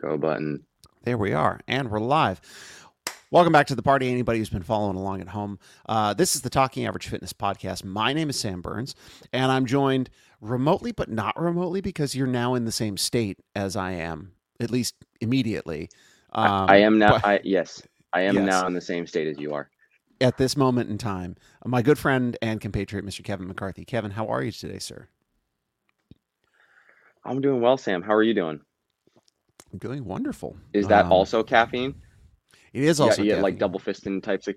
Go button. There we are. And we're live. Welcome back to the party, anybody who's been following along at home. This is the Talking Average Fitness Podcast. My name is Sam Burns, and I'm joined remotely, but not remotely, because you're now in the same state as I am, at least immediately. I am now in the same state as you are. At this moment in time, my good friend and compatriot, Mr. Kevin McCarthy. Kevin, how are you today, sir? I'm doing well, Sam. How are you doing? I'm doing wonderful. Is that also caffeine? It is also caffeine. Like double fisting types of.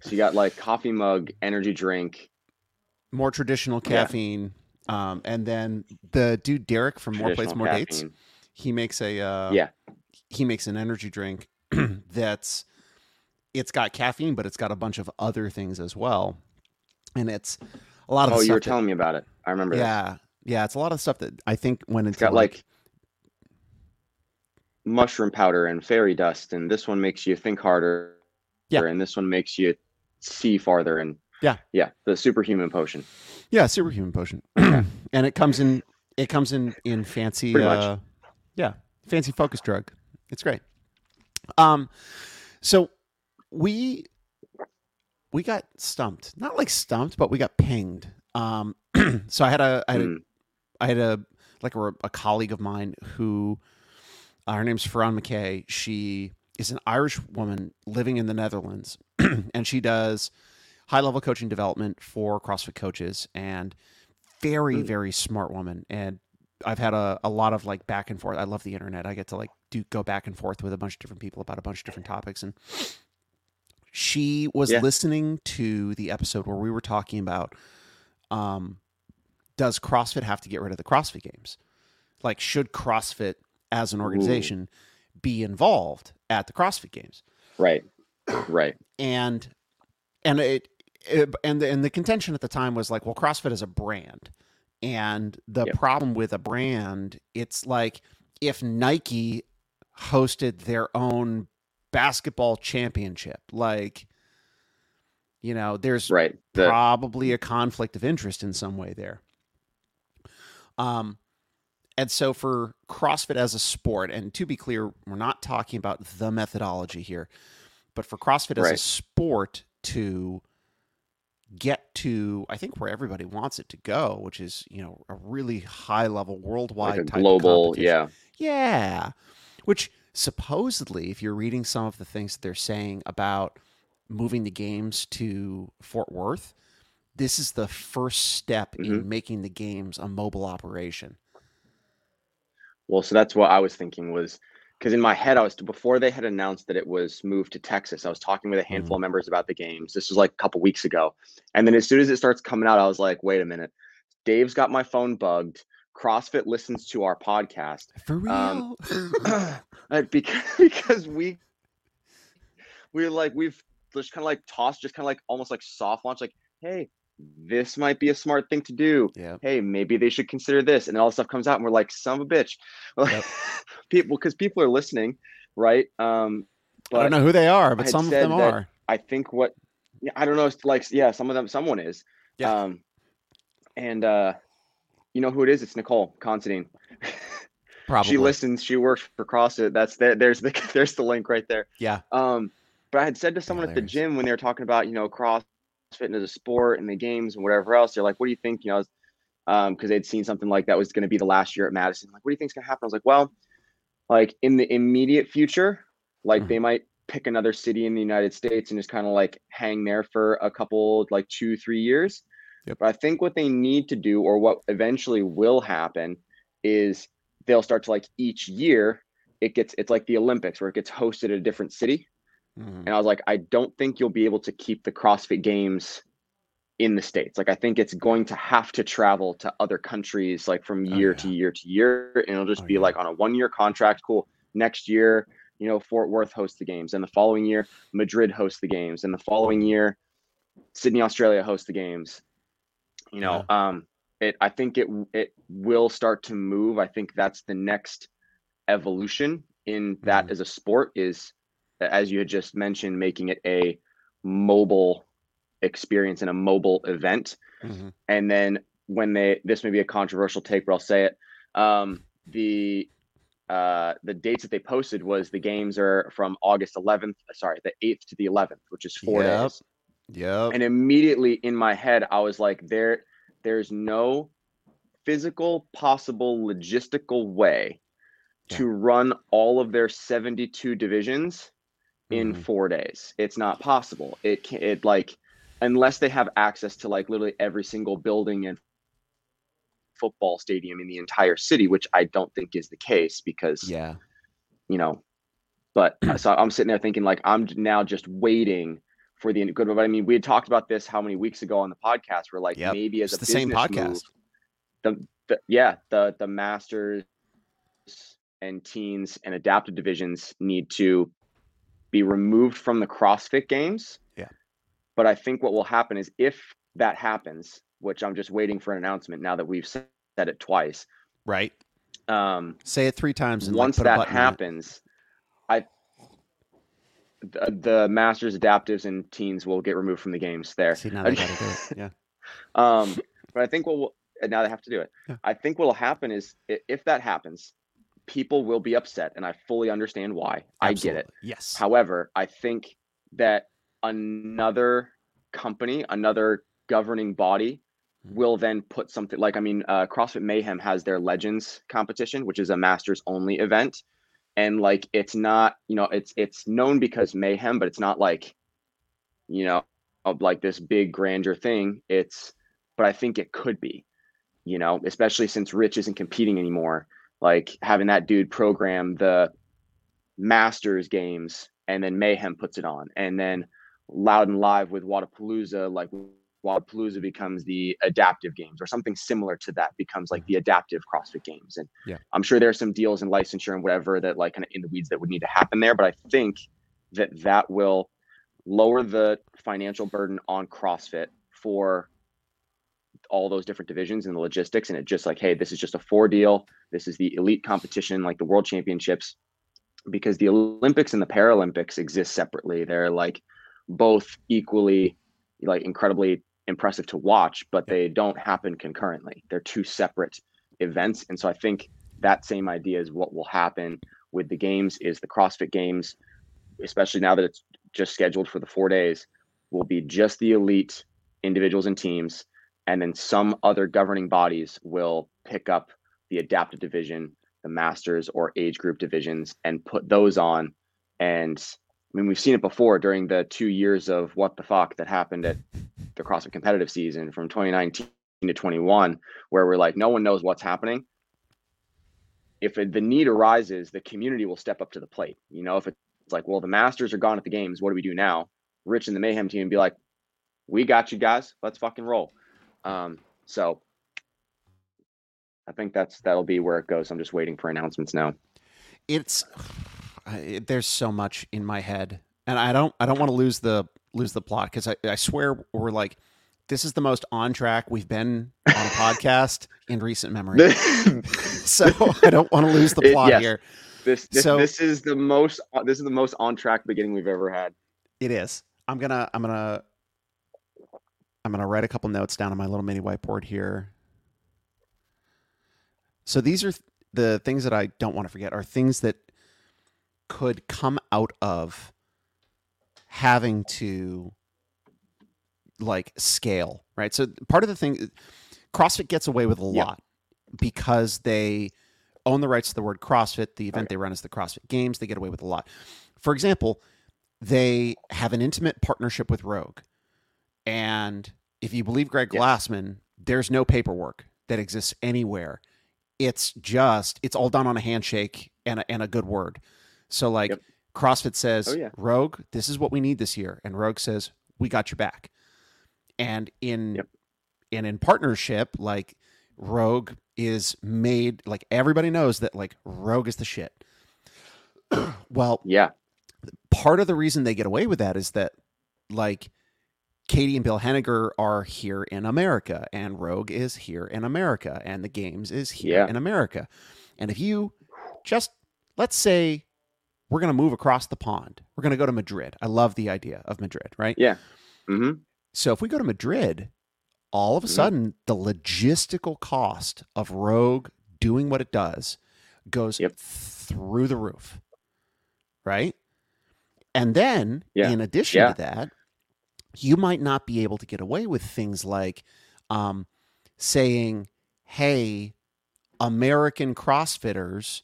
So you got like coffee mug, energy drink, more traditional caffeine, and then the dude Derek from More Plates, More caffeine. Dates. He makes a He makes an energy drink that's. It's got caffeine, but it's got a bunch of other things as well, and it's a lot of. Oh, you were telling me about it. I remember. Yeah, it's a lot of stuff that I think when it's got like mushroom powder and fairy dust, and this one makes you think harder, and this one makes you see farther, and the superhuman potion. And it comes in fancy fancy focus drug. It's great. So we got stumped, not like stumped, but we got pinged. So I had a colleague of mine who her name's Fran McKay. She is an Irish woman living in the Netherlands, and she does high-level coaching development for CrossFit coaches, and very, very smart woman. And I've had a lot of like back and forth. I love the internet. I get to like go back and forth with a bunch of different people about a bunch of different topics. And she was listening to the episode where we were talking about does CrossFit have to get rid of the CrossFit Games? Like, should CrossFit as an organization be involved at the CrossFit Games? Right. And the contention at the time was like, well, CrossFit is a brand, and the problem with a brand, it's like if Nike hosted their own basketball championship, like, you know, there's probably a conflict of interest in some way there. And so for CrossFit as a sport, and to be clear, we're not talking about the methodology here, but for CrossFit as a sport to get to, I think, where everybody wants it to go, which is, you know, a really high level worldwide type global competition. Yeah. Which supposedly, if you're reading some of the things that they're saying about moving the games to Fort Worth, this is the first step in making the games a mobile operation. Well, so that's what I was thinking was, because in my head, before they had announced that it was moved to Texas, I was talking with a handful of members about the games. This was like a couple weeks ago. And then as soon as it starts coming out, I was like, wait a minute, Dave's got my phone bugged. CrossFit listens to our podcast. For real? Because we're like, we've just kind of like tossed, just kind of like almost like soft launch, like, hey, this might be a smart thing to do. Yep. Hey, maybe they should consider this. And all this stuff comes out and we're like, son of a bitch. Yep. Because people are listening, right? But I don't know who they are, but some of them are. I think I don't know. It's like, some of them, someone is. Yeah. And you know who it is? It's Nicole Constantine. Probably. She listens. She works for CrossFit. That's there. There's the link right there. Yeah. But I had said to someone at the gym when they were talking about, you know, CrossFit as a sport and the games and whatever else, they're like, what do you think? You know, because they'd seen something like that was going to be the last year at Madison. Like, what do you think's going to happen? I was like, well, like in the immediate future, like they might pick another city in the United States and just kind of like hang there for a couple, like 2-3 years. Yep. But I think what they need to do, or what eventually will happen, is they'll start to like each year it's like the Olympics where it gets hosted at a different city. And I was like, I don't think you'll be able to keep the CrossFit Games in the States. Like, I think it's going to have to travel to other countries, like from year to year to year. And it'll just be like on a 1-year contract. Cool. Next year, you know, Fort Worth hosts the games, and the following year, Madrid hosts the games, and the following year, Sydney, Australia hosts the games. You know, I think it will start to move. I think that's the next evolution in that as a sport is, as you had just mentioned, making it a mobile experience and a mobile event. And then when this may be a controversial take, but I'll say it. The the dates that they posted was the games are from the 8th to the 11th, which is 4 days. Yeah. And immediately in my head, I was like, there's no physical, possible, logistical way to run all of their 72 divisions in 4 days. It's not possible. Unless they have access to like literally every single building and football stadium in the entire city, which I don't think is the case because, so I'm sitting there thinking like, I'm now just waiting for the good. But I mean, we had talked about this how many weeks ago on the podcast. We're like, maybe as it's a the same podcast, move, the masters and teens and adaptive divisions need to be removed from the CrossFit games. Yeah. But I think what will happen is if that happens, which I'm just waiting for an announcement now that we've said it twice. Right. Say it three times. And once that happens, the masters, adaptives, and teens will get removed from the games there. See, now they got to do it. Yeah. But I think now they have to do it. Yeah. I think what'll happen is if that happens, people will be upset, and I fully understand why. Absolutely. I get it. Yes. However, I think that another company, another governing body will then put something like, CrossFit Mayhem has their Legends competition, which is a masters only event. And like, it's not, it's known because Mayhem, but it's not like, like this big grandeur thing. But I think it could be, especially since Rich isn't competing anymore, like having that dude program the masters games and then Mayhem puts it on. And then Loud and Live with Wadapalooza, like Wadapalooza becomes the adaptive games or something similar to that becomes like the adaptive CrossFit games. And I'm sure there are some deals and licensure and whatever that like kind of in the weeds that would need to happen there. But I think that will lower the financial burden on CrossFit for all those different divisions and the logistics. And it just like, hey, this is just a 4 deal. This is the elite competition, like the world championships, because the Olympics and the Paralympics exist separately. They're like both equally like incredibly impressive to watch, but they don't happen concurrently. They're 2 separate events. And so I think that same idea is what will happen with the games is the CrossFit games, especially now that it's just scheduled for the 4 days, will be just the elite individuals and teams. And then some other governing bodies will pick up the adaptive division, the masters or age group divisions, and put those on. And I mean, we've seen it before during the 2 years of what the fuck that happened at the CrossFit competitive season from 2019 to 21, where we're like, no one knows what's happening. If the need arises, the community will step up to the plate. If it's like, well, the masters are gone at the games, what do we do now? Rich and the Mayhem team be like, we got you guys. Let's fucking roll. So I think that'll be where it goes. I'm just waiting for announcements now. There's so much in my head, and I don't want to lose the plot, because I swear we're like, this is the most on track we've been on a podcast in recent memory. So I don't want to lose the plot here. This is the most on track beginning we've ever had. It is. I'm gonna write a couple notes down on my little mini whiteboard here. So these are the things that I don't want to forget, are things that could come out of having to like scale, right? So part of the thing, CrossFit gets away with a lot because they own the rights to the word CrossFit. The event they run is the CrossFit Games. They get away with a lot. For example, they have an intimate partnership with Rogue. And if you believe Greg Glassman, there's no paperwork that exists anywhere. It's all done on a handshake and a good word. So like CrossFit says, Rogue, this is what we need this year. And Rogue says, we got your back. And in partnership, like Rogue is made, like everybody knows that like Rogue is the shit. Well, part of the reason they get away with that is that like Katie and Bill Henniger are here in America, and Rogue is here in America, and the games is here in America. And if you just, let's say we're going to move across the pond, we're going to go to Madrid. I love the idea of Madrid, right? Yeah. Mm-hmm. So if we go to Madrid, all of a sudden the logistical cost of Rogue doing what it does goes through the roof, right? And then in addition to that, you might not be able to get away with things like saying, hey, American CrossFitters,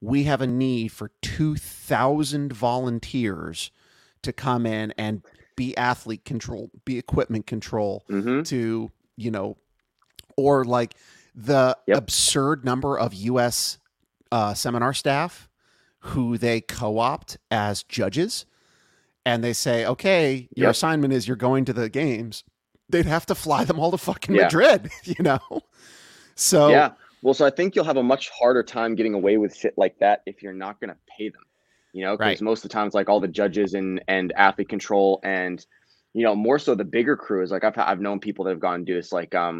we have a need for 2,000 volunteers to come in and be athlete control, be equipment control to, you know, or like the absurd number of U.S. Seminar staff who they co-opt as judges. And they say, okay, your assignment is you're going to the games. They'd have to fly them all to fucking Madrid, you know? So well, so I think you'll have a much harder time getting away with shit like that if you're not going to pay them, you know, because most of the times, like all the judges and athlete control and, you know, more so the bigger crew is like, I've known people that have gone and do this, like, what's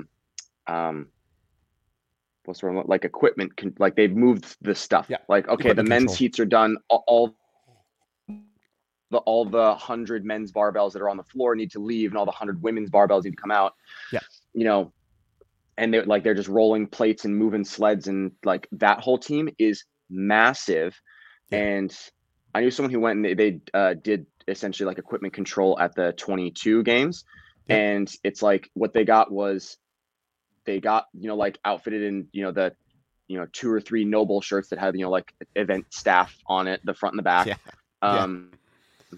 the word? Like equipment, like they've moved the stuff. Like, okay, the men's heats are done. All the 100 men's barbells that are on the floor need to leave, and all the 100 women's barbells need to come out. You know, and they're like, they're just rolling plates and moving sleds, and like that whole team is massive. And I knew someone who went and they did essentially like equipment control at the 22 games. And it's like, what they got was they got, you know, like outfitted in, you know, the, you know, 2 or 3 Noble shirts that had, you know, like event staff on it, the front and the back.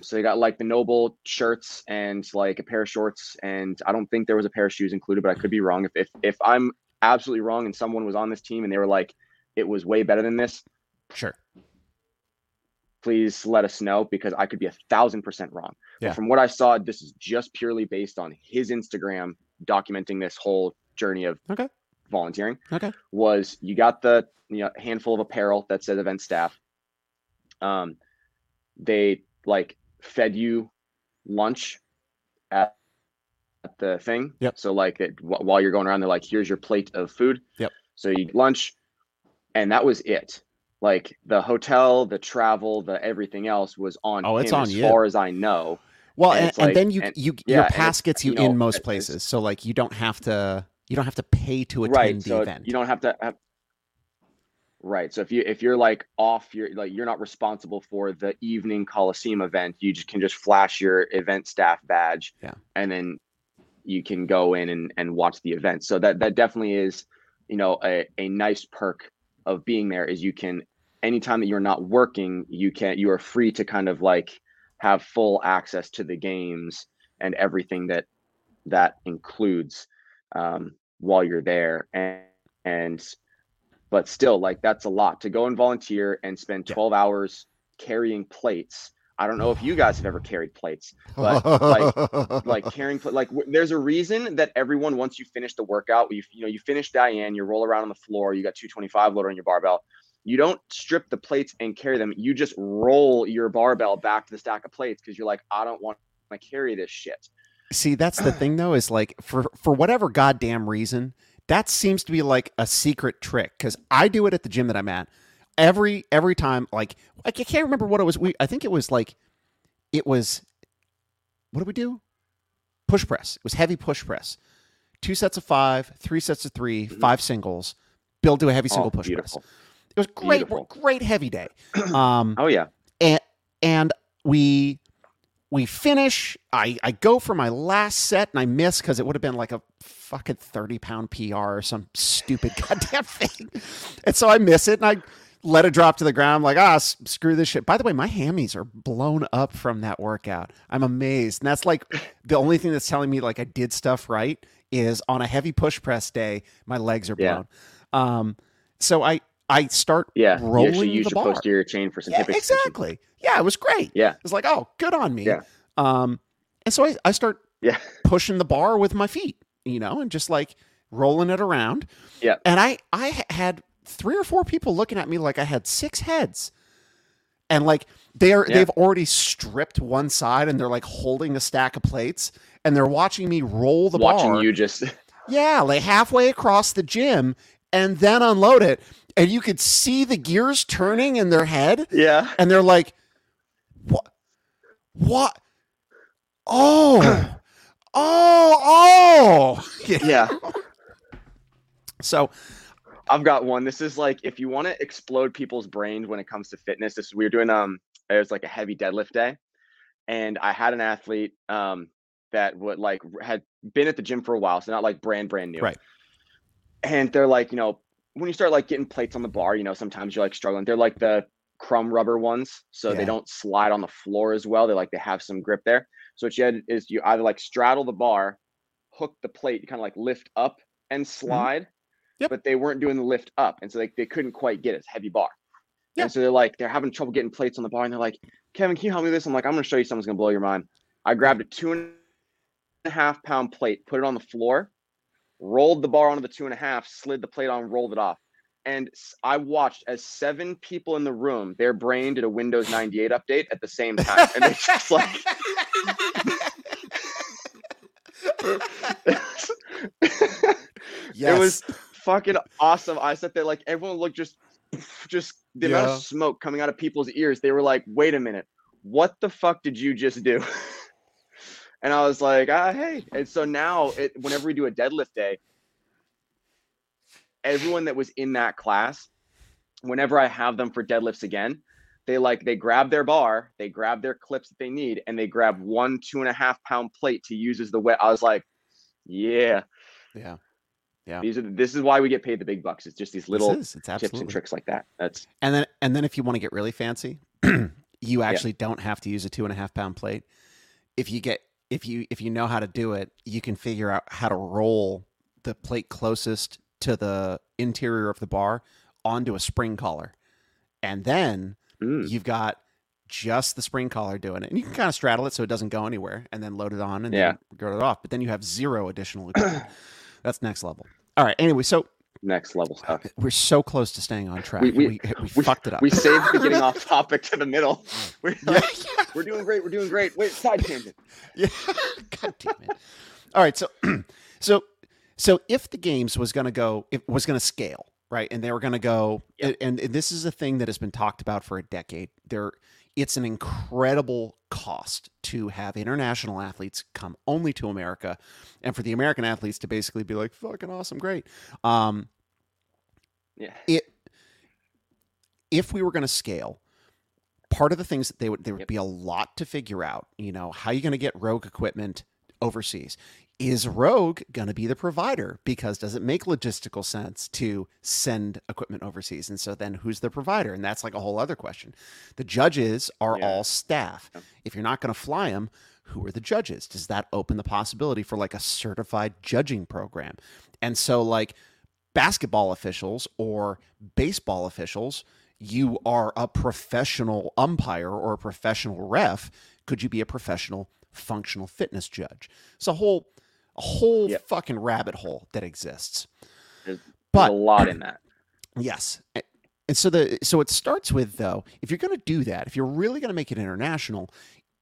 So they got like the Noble shirts and like a pair of shorts, and I don't think there was a pair of shoes included, but I could be wrong. If I'm absolutely wrong and someone was on this team and they were like, it was way better than this, sure, please let us know, because I could be 1,000% wrong. But from what I saw, this is just purely based on his Instagram documenting this whole journey of volunteering. Was you got the, you know, handful of apparel that says event staff. They like fed you lunch at the thing. So like while you're going around, they're like, here's your plate of food. So you eat lunch, and that was it. Like the hotel, the travel, the everything else was on him, as far as I know. Well, and like, then your pass gets you in most places. So like you don't have to pay to attend the event. You don't have to have, so if you're like off, you're not responsible for the evening Coliseum event. You just can flash your event staff badge, and then you can go in and watch the event. So that definitely is, you know, a nice perk of being there, is you can, anytime that you're not working, you are free to kind of like have full access to the games and everything that includes while you're there. But still, like, that's a lot to go and volunteer and spend 12 hours carrying plates. I don't know if you guys have ever carried plates, but like carrying, like there's a reason that everyone, once you finish the workout, you finish Diane, you roll around on the floor, you got 225 loaded on your barbell. You don't strip the plates and carry them. You just roll your barbell back to the stack of plates, because you're like, I don't want to carry this shit. See, that's the thing though, is like for whatever goddamn reason, that seems to be like a secret trick, because I do it at the gym that I'm at every time. Like, I can't remember what it was. I think it was like, what did we do? Push press. It was heavy push press. 2 sets of 5, 3 sets of 3, 5 singles. Bill do a heavy single push press. It was great, great heavy day. And we finish. I go for my last set and I miss, because it would have been like a fucking 30-pound PR or some stupid goddamn thing. And so I miss it and I let it drop to the ground. I'm like, screw this shit. By the way, my hammies are blown up from that workout. I'm amazed. And that's like the only thing that's telling me like I did stuff right, is on a heavy push press day, my legs are blown. So I start rolling the bar. You use your posterior chain for some hip extension. Exactly. Yeah, it was great. Yeah. It was like, good on me. Yeah. And so I start pushing the bar with my feet, you know, and just like rolling it around. Yeah. And I had 3 or 4 people looking at me like I had 6 heads. And like they've already stripped one side and they're like holding a stack of plates and they're watching me roll the bar. Watching you just. Yeah, like halfway across the gym and then unload it. And you could see the gears turning in their head. Yeah. And they're like, what? Oh. Yeah. So I've got one. This is like, if you want to explode people's brains when it comes to fitness, this we were doing, it was like a heavy deadlift day. And I had an athlete that would like had been at the gym for a while. So not like brand new. Right. And they're like, you know, when you start like getting plates on the bar, you know, sometimes you're like struggling. They're like the crumb rubber ones. So they don't slide on the floor as well. They're like, they have some grip there. So what you had is you either like straddle the bar, hook the plate, you kind of like lift up and slide, but they weren't doing the lift up. And so they couldn't quite get it. It's a heavy bar. Yeah. And so they're like, they're having trouble getting plates on the bar. And they're like, Kevin, can you help me with this? I'm like, I'm going to show you something's going to blow your mind. I grabbed a 2.5 pound plate, put it on the floor, rolled the bar onto the 2.5, slid the plate on, rolled it off. And I watched as 7 people in the room, their brain did a Windows 98 update at the same time. And they just like... It was fucking awesome. I sat there like, everyone looked just the amount of smoke coming out of people's ears. They were like, wait a minute, what the fuck did you just do? And I was like, hey. And so now whenever we do a deadlift day, everyone that was in that class, whenever I have them for deadlifts again, they grab their bar, they grab their clips that they need, and they grab 1 2.5 pound plate to use as the weight. I was like, yeah. This is why we get paid the big bucks. It's just these little tips and tricks like that. And then if you want to get really fancy, you actually don't have to use a 2.5 pound plate. If you know how to do it, you can figure out how to roll the plate closest to the interior of the bar onto a spring collar, and then you've got just the spring collar doing it, and you can kind of straddle it so it doesn't go anywhere, and then load it on and then go it off. But then you have 0 additional equipment. That's next level. All right. Anyway, so next level stuff. We're so close to staying on track. We fucked it up. We saved the getting off topic to the middle. We're doing great. We're doing great. Wait, side tangent. Yeah. God damn it. All right. So if the games was going to go, it was going to scale. Right. And they were going to go. Yep. And this is a thing that has been talked about for a decade. It's an incredible cost to have international athletes come only to America and for the American athletes to basically be like, fucking awesome. Great. If we were going to scale, part of the things that there would be a lot to figure out, you know, how you're going to get Rogue equipment overseas. Is Rogue going to be the provider? Because does it make logistical sense to send equipment overseas? And so then who's the provider? And that's like a whole other question. The judges are all staff. Yeah. If you're not going to fly them, who are the judges? Does that open the possibility for like a certified judging program? And so like basketball officials or baseball officials, you are a professional umpire or a professional ref. Could you be a professional functional fitness judge? It's a whole fucking rabbit hole that exists. There's a lot in that. Yes. And so so it starts with, though, if you're going to do that, if you're really going to make it international,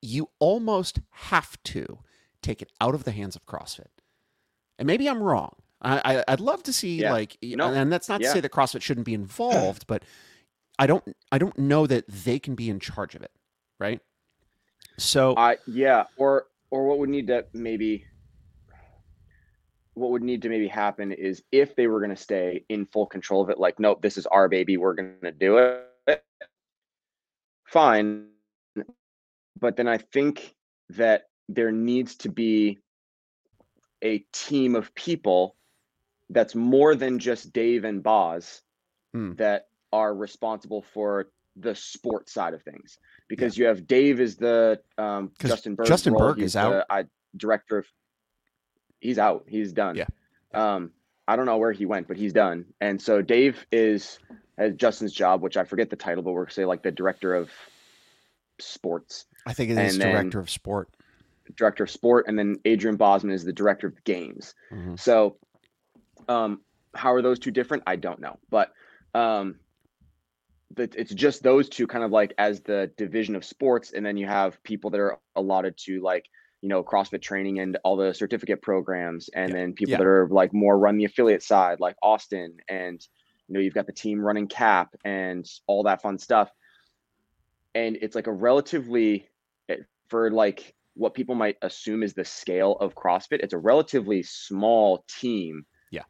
you almost have to take it out of the hands of CrossFit. And maybe I'm wrong. I'd love to see and that's not to say that CrossFit shouldn't be involved, but I don't know that they can be in charge of it. Right. So or what would need to maybe happen is if they were going to stay in full control of it, like, nope, this is our baby, we're going to do it, fine. But then I think that there needs to be a team of people that's more than just Dave and Boz that are responsible for the sport side of things. Because you have Dave is the Justin Berg is out. Director of... He's out. He's done. Yeah. I don't know where he went, but he's done. And so Dave has Justin's job, which I forget the title, but we're say like the director of sports. I think it is director of sport. Director of sport. And then Adrian Bosman is the director of games. Mm-hmm. So how are those two different? I don't know. But it's just those two kind of like as the division of sports. And then you have people that are allotted to like, you know, CrossFit training and all the certificate programs. And then people that are like more run the affiliate side, like Austin, and, you know, you've got the team running CAP and all that fun stuff. And it's like a relatively, for like what people might assume is the scale of CrossFit, it's a relatively small team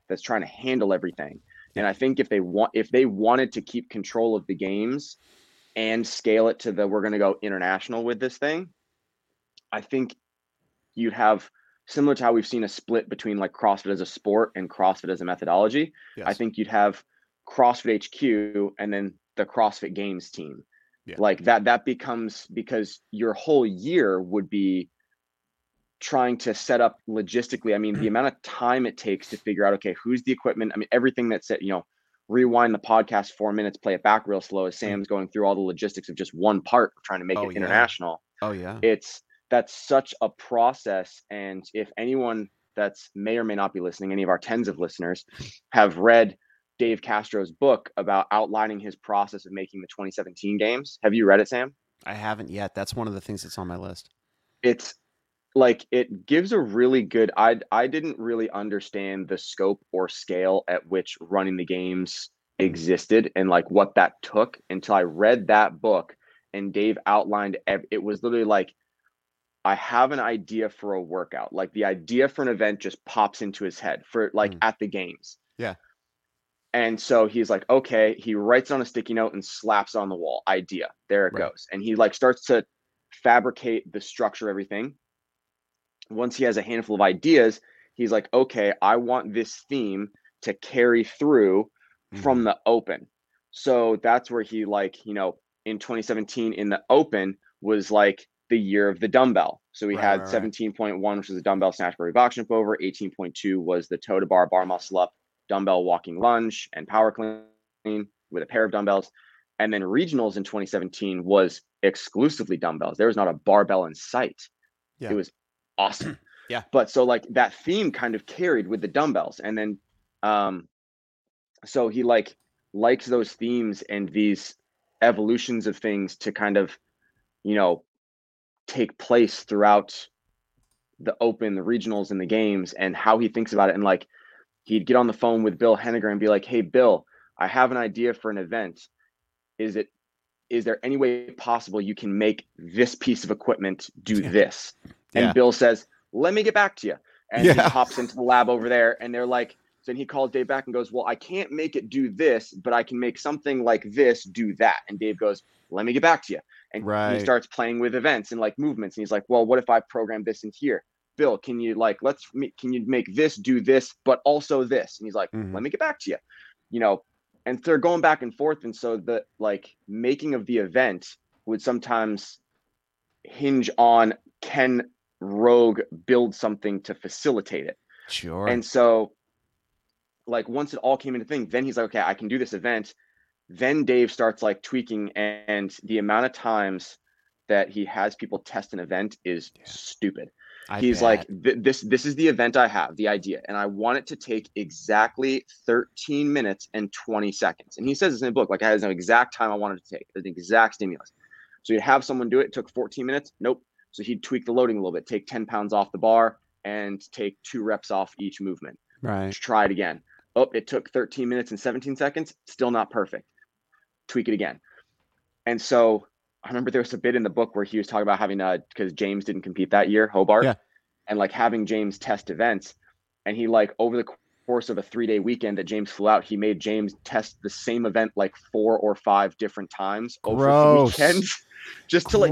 that's trying to handle everything. And I think if they wanted to keep control of the games and scale it to the, we're going to go international with this thing, I think you'd have, similar to how we've seen a split between like CrossFit as a sport and CrossFit as a methodology. Yes. I think you'd have CrossFit HQ and then the CrossFit Games team. Yeah. Like that becomes, because your whole year would be trying to set up logistically. I mean, the amount of time it takes to figure out, okay, who's the equipment. I mean, everything that's at, you know, rewind the podcast 4 minutes, play it back real slow as Sam's going through all the logistics of just one part, trying to make it international. Oh yeah. That's such a process. And if anyone that's may or may not be listening, any of our tens of listeners have read Dave Castro's book about outlining his process of making the 2017 games. Have you read it, Sam? I haven't yet. That's one of the things that's on my list. It's like, it gives a really good, I didn't really understand the scope or scale at which running the games existed and like what that took until I read that book. And Dave outlined, it was literally like, I have an idea for a workout. Like the idea for an event just pops into his head for like at the games. Yeah. And so he's like, okay, he writes on a sticky note and slaps on the wall. Idea. There it goes. And he like starts to fabricate the structure of everything. Once he has a handful of ideas, he's like, okay, I want this theme to carry through from the open. So that's where he like, you know, in 2017 in the open was like the year of the dumbbell. So we had 17.1, which was the dumbbell snatch, burpee, box jump over. 18.2 was the toe to bar, bar muscle up, dumbbell walking lunge, and power clean with a pair of dumbbells. And then regionals in 2017 was exclusively dumbbells. There was not a barbell in sight. Yeah. It was awesome. Yeah. But so like that theme kind of carried with the dumbbells. And then, so he like likes those themes and these evolutions of things to kind of, you know, take place throughout the open, the regionals, and the games, and how he thinks about it. And like he'd get on the phone with Bill Henniger and be like, hey Bill, I have an idea for an event. Is there any way possible you can make this piece of equipment do this? And Bill says, let me get back to you. And he hops into the lab over there, and they're like, then he called Dave back and goes, well, I can't make it do this, but I can make something like this do that. And Dave goes, let me get back to you. And he starts playing with events and like movements. And he's like, well, what if I program this in here? Bill, can you like, can you make this do this, but also this? And he's like, let me get back to you, you know? And they're going back and forth. And so the like making of the event would sometimes hinge on, can Rogue build something to facilitate it? Sure. And so like once it all came into thing, then he's like, okay, I can do this event. Then Dave starts like tweaking, and the amount of times that he has people test an event is stupid. He's like, this is the event I have, the idea, and I want it to take exactly 13 minutes and 20 seconds. And he says this in the book, like I had an exact time I wanted to take, the exact stimulus. So you'd have someone do it, it took 14 minutes. Nope. So he'd tweak the loading a little bit, take 10 pounds off the bar and take 2 reps off each movement. Right. Try it again. Oh, it took 13 minutes and 17 seconds. Still not perfect. Tweak it again. And so I remember there was a bit in the book where he was talking about having because James didn't compete that year, Hobart, and like having James test events. And he like over the course of a 3-day weekend that James flew out, he made James test the same event like 4 or 5 different times over the weekend, just to like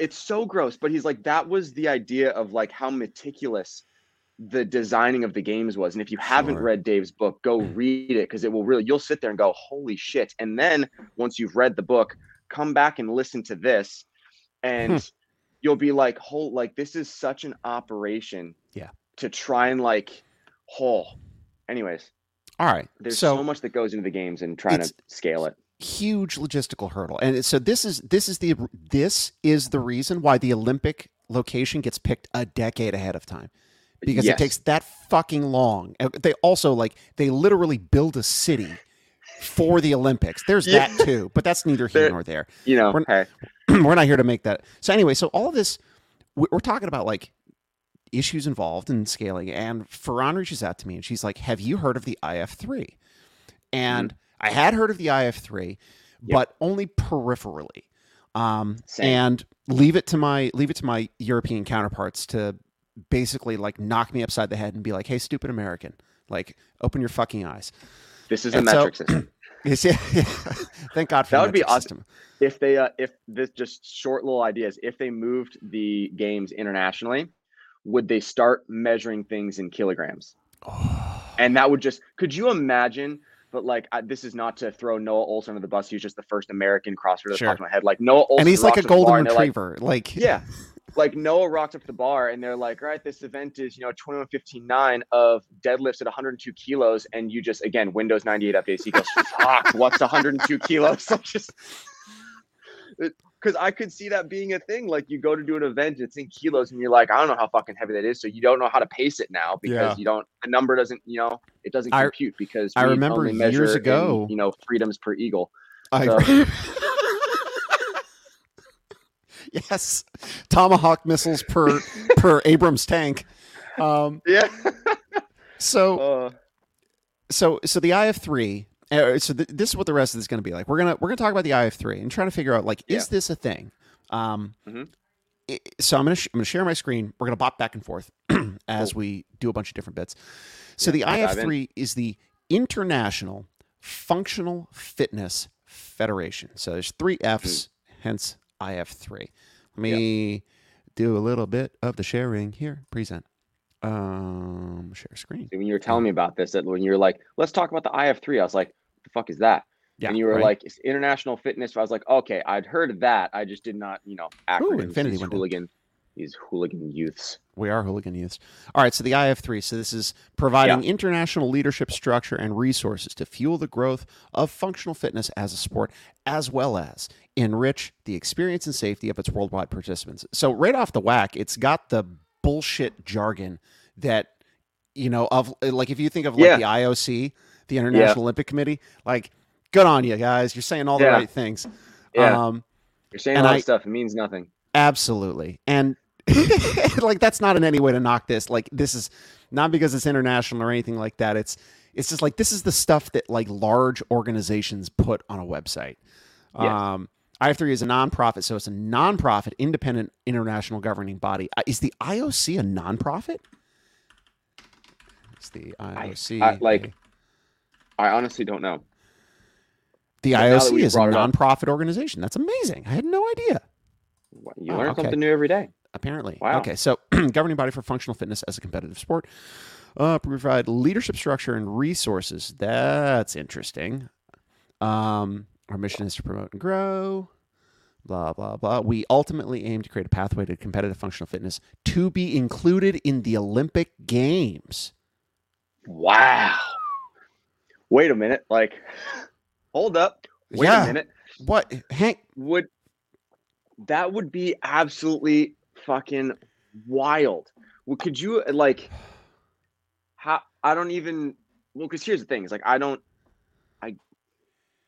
it's so gross. But he's like, that was the idea of like how meticulous the designing of the games was. And if you haven't read Dave's book, go read it, because it will really, you'll sit there and go, holy shit. And then once you've read the book, come back and listen to this, and you'll be like, this is such an operation to try and like anyways. All right. There's so much that goes into the games and trying to scale it. Huge logistical hurdle. And so this is the reason why the Olympic location gets picked a decade ahead of time. Because it takes that fucking long. They also they literally build a city for the Olympics. There's that too, but that's neither here nor there. You know, we're not here to make that. So anyway, so all of this, we're talking about like issues involved in scaling. And Farhan reaches out to me and she's like, have you heard of the IF3? And I had heard of the IF3, but only peripherally. And leave it to my European counterparts to basically like knock me upside the head and be like, hey, stupid American, Like, open your fucking eyes. This is a metric system. Yeah. Thank God for that. That would be awesome. If they, if this just short little ideas, if they moved the games internationally, would they start measuring things in kilograms? Oh. And that would just, could you imagine? But like, this is not to throw Noah Olsen under the bus. He's just the first American CrossFitter that's popped in my head. Like Noah Olsen, and he's like a golden retriever. Like, yeah. Like Noah rocked up the bar and they're like, all right, this event is, you know, 21:59 of deadlifts at 102 kilos. And you just, again, Windows 98 updates. He goes, fuck, what's 102 kilos? So just, because I could see that being a thing. Like you go to do an event, it's in kilos and you're like, I don't know how fucking heavy that is. So you don't know how to pace it now because you don't, the number doesn't, you know, it doesn't compute because I remember years ago, in, you know, freedoms per eagle. Yes. Tomahawk missiles per, per Abrams tank. Yeah. So the IF3, this is what the rest of this is going to be like. We're going to talk about the IF3 and trying to figure out like, is this a thing? So I'm going to share my screen. We're going to bop back and forth as we do a bunch of different bits. So the IF3 is the International Functional Fitness Federation. So there's three F's, hence IF3. Let me do a little bit of the sharing here. Present. Share screen. When you were telling me about this, that when you were like, let's talk about the IF3, I was like, what the fuck is that? Yeah, and you were like, it's international fitness. So I was like, okay, I'd heard of that. I just did not, you know, acronyms. These hooligan youths. We are hooligan youths. All right, so the IF3. So this is providing international leadership structure and resources to fuel the growth of functional fitness as a sport, as well as enrich the experience and safety of its worldwide participants. So right off the whack, it's got the bullshit jargon that, you know, of like if you think of like the IOC, the International Olympic Committee, like good on you guys. You're saying all the right things. Yeah. You're saying all that stuff. It means nothing. Absolutely. And like that's not in any way to knock this. Like this is not because it's international or anything like that. It's just like this is the stuff that like large organizations put on a website. Yeah. IF3 is a nonprofit, so it's a nonprofit, independent international governing body. Is the IOC a nonprofit? It's the IOC. I honestly don't know. The IOC is a nonprofit organization. That's amazing. I had no idea. You learn something new every day. Apparently. Wow. Okay, so governing body for functional fitness as a competitive sport. Provide leadership structure and resources. That's interesting. Our mission is to promote and grow, blah, blah, blah. We ultimately aim to create a pathway to competitive functional fitness to be included in the Olympic Games. Wow. Wait a minute. Like, hold up. Wait a minute. What? Hank? That would be absolutely fucking wild. Well, could you, like, how? I don't even, well, because here's the thing. It's like, I don't.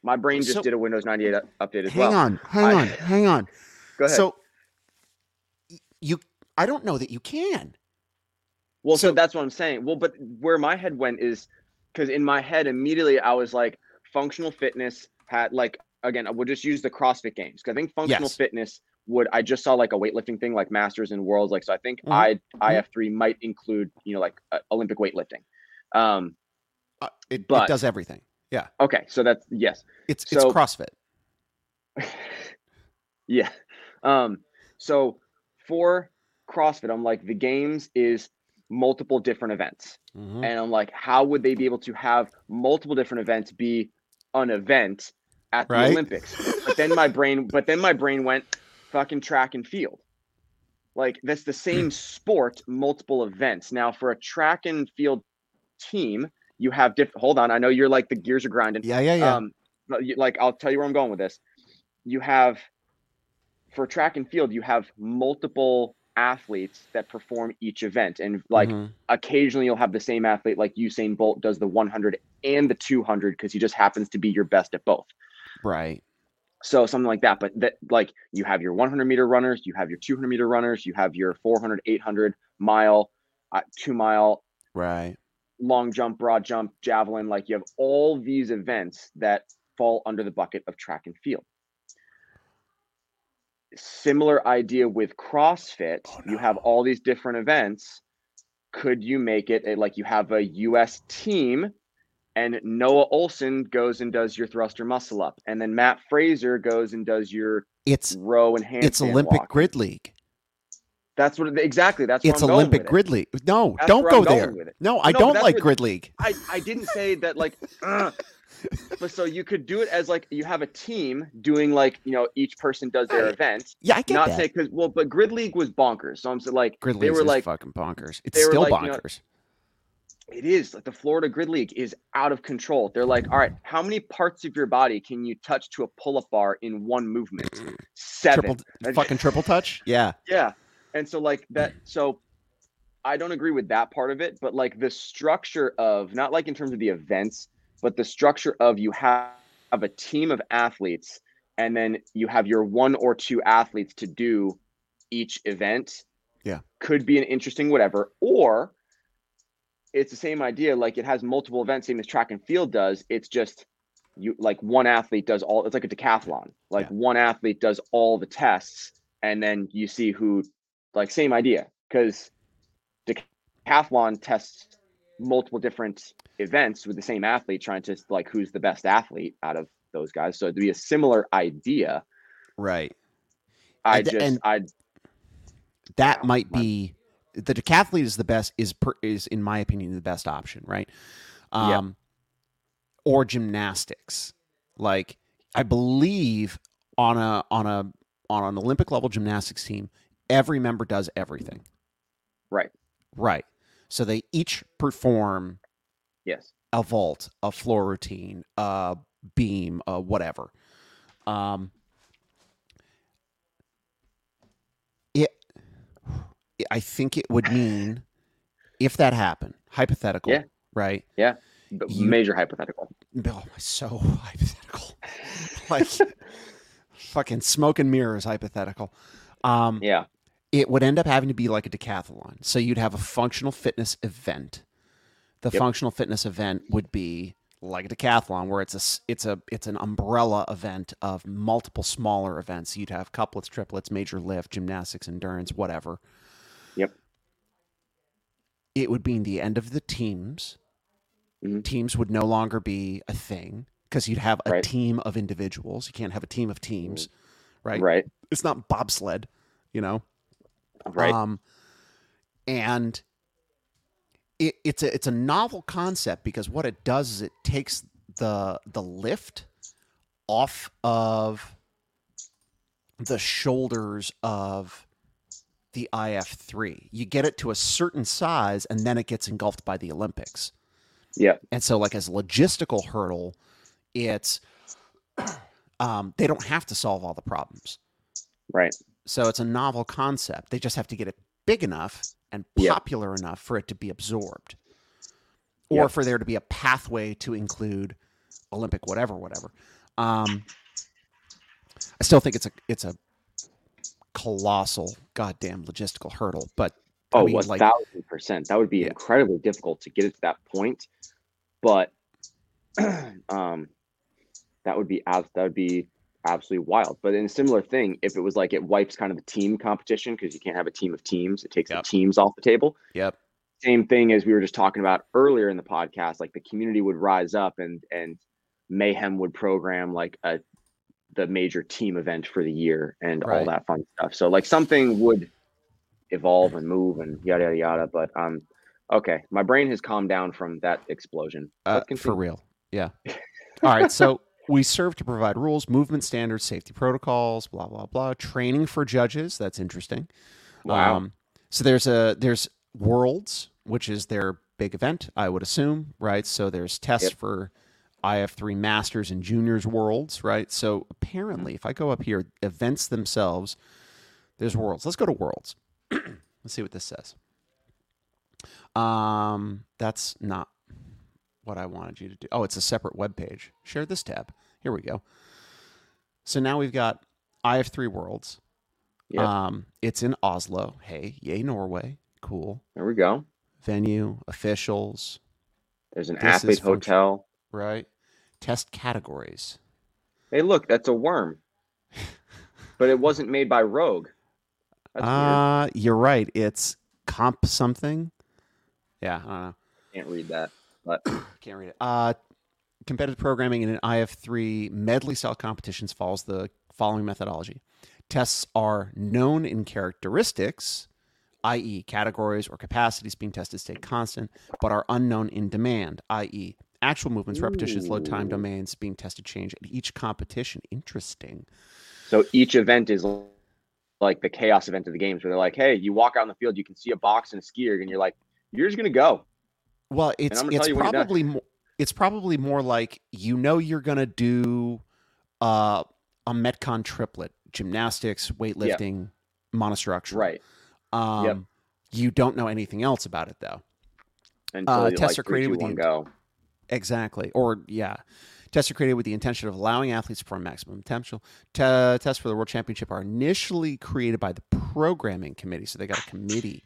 My brain just did a Windows 98 update as well. Hang on. Go ahead. So I don't know that you can. Well, so that's what I'm saying. Well, but where my head went is because in my head immediately I was like, functional fitness had like, again, I would just use the CrossFit games. Cause I think functional fitness I just saw like a weightlifting thing, like Masters and Worlds. Like, so I think IF3 might include, you know, like Olympic weightlifting. It does everything. Yeah. Okay. So that's it's CrossFit. Yeah. So for CrossFit, I'm like the games is multiple different events, and I'm like, how would they be able to have multiple different events be an event at the Olympics? But then my brain went fucking track and field. Like that's the same sport, multiple events. Now for a track and field team. You have different. Hold on, I know you're like the gears are grinding. Yeah. Like I'll tell you where I'm going with this. You have for track and field, you have multiple athletes that perform each event, and like occasionally you'll have the same athlete. Like Usain Bolt does the 100 and the 200 because he just happens to be your best at both. Right. So something like that. But that like you have your 100 meter runners, you have your 200 meter runners, you have your 400, 800 mile, 2 mile. Right. Long jump, broad jump, javelin, like you have all these events that fall under the bucket of track and field. Similar idea with CrossFit. You have all these different events could you make it like you have a US team and Noah Olsen goes and does your thruster muscle up, and then Matt Fraser goes and does your row and handstand. It's Olympic walk. Grid League. That's what exactly. That's it's where I'm Olympic going with Grid League. No, that's don't go there. No, I don't like Grid League. I didn't say that like, but so you could do it as like you have a team doing like, you know, each person does their event. Yeah, I get not that. Say because well, but Grid League was bonkers. So I'm saying like Grid League is like, fucking bonkers. It's still like, bonkers. You know, it is like the Florida Grid League is out of control. They're like, all right, how many parts of your body can you touch to a pull-up bar in one movement? 7. Fucking triple touch. Yeah. Yeah. And so like that, so I don't agree with that part of it, but like the structure of not like in terms of the events, but the structure of you have a team of athletes and then you have your 1 or 2 athletes to do each event. Yeah. Could be an interesting, whatever, or it's the same idea. Like it has multiple events, same as track and field does. It's just you like one athlete does all, it's like a decathlon, like one athlete does all the tests and then you see who. Like same idea, because decathlon tests multiple different events with the same athlete trying to like who's the best athlete out of those guys. So it'd be a similar idea, right? Might be the decathlete is the best is in my opinion the best option, right? Or gymnastics, like I believe on an Olympic level gymnastics team. Every member does everything. Right. Right. So they each perform a vault, a floor routine, a beam, a whatever. I think it would mean if that happened, hypothetical, right? Yeah. Major hypothetical. Oh, so hypothetical. Like fucking smoke and mirrors hypothetical. It would end up having to be like a decathlon. So you'd have a functional fitness event. The functional fitness event would be like a decathlon where it's an umbrella event of multiple smaller events. You'd have couplets, triplets, major lift, gymnastics, endurance, whatever. Yep. It would be the end of the teams. Mm-hmm. Teams would no longer be a thing because you'd have a team of individuals. You can't have a team of teams, right? Right. It's not bobsled. You know, right? And it's a novel concept because what it does is it takes the lift off of the shoulders of the IF3. You get it to a certain size, and then it gets engulfed by the Olympics. Yeah, and so like as a logistical hurdle, it's they don't have to solve all the problems, right? So it's a novel concept. They just have to get it big enough and popular enough for it to be absorbed or for there to be a pathway to include Olympic, whatever. I still think it's a colossal goddamn logistical hurdle, but 1,000%. That would be incredibly difficult to get it to that point. But, that would be absolutely wild. But in a similar thing, if it was like it wipes kind of the team competition because you can't have a team of teams, it takes the teams off the table. Yep. Same thing as we were just talking about earlier in the podcast, like the community would rise up and Mayhem would program like the major team event for the year and all that fun stuff. So like something would evolve and move and yada yada yada. But okay, my brain has calmed down from that explosion. For real. Yeah. All right. So we serve to provide rules, movement standards, safety protocols, blah, blah, blah. Training for judges. That's interesting. Wow. So there's Worlds, which is their big event, I would assume, right? So there's tests for IF3 Masters and Juniors Worlds, right? So apparently, if I go up here, events themselves, there's Worlds. Let's go to Worlds. Let's see what this says. That's not what I wanted you to do. Oh, it's a separate web page. Share this tab. Here we go. So now we've got IF3 Worlds. Yep. It's in Oslo. Hey, yay, Norway. Cool. There we go. Venue, officials. There's an athlete hotel. Right. Test categories. Hey, look, that's a worm. But it wasn't made by Rogue. That's weird. You're right. It's comp something. Yeah, I don't know. Can't read that. But can't read it. Competitive programming in an IF3 medley style competitions follows the following methodology. Tests are known in characteristics, i.e. categories or capacities being tested stay constant, but are unknown in demand, i.e. actual movements, repetitions, load time, domains being tested change at each competition. Interesting. So each event is like the chaos event of the games where they're like, hey, you walk out on the field, you can see a box and a skier, and you're like, you're just going to go. Well, it's probably more like, you know, you're going to do a Metcon triplet, gymnastics, weightlifting, monostructure. Right. You don't know anything else about it, though. Until tests are created with go. Exactly. Or, yeah. Tests are created with the intention of allowing athletes to perform maximum potential. Tests for the World Championship are initially created by the programming committee. So they got a committee.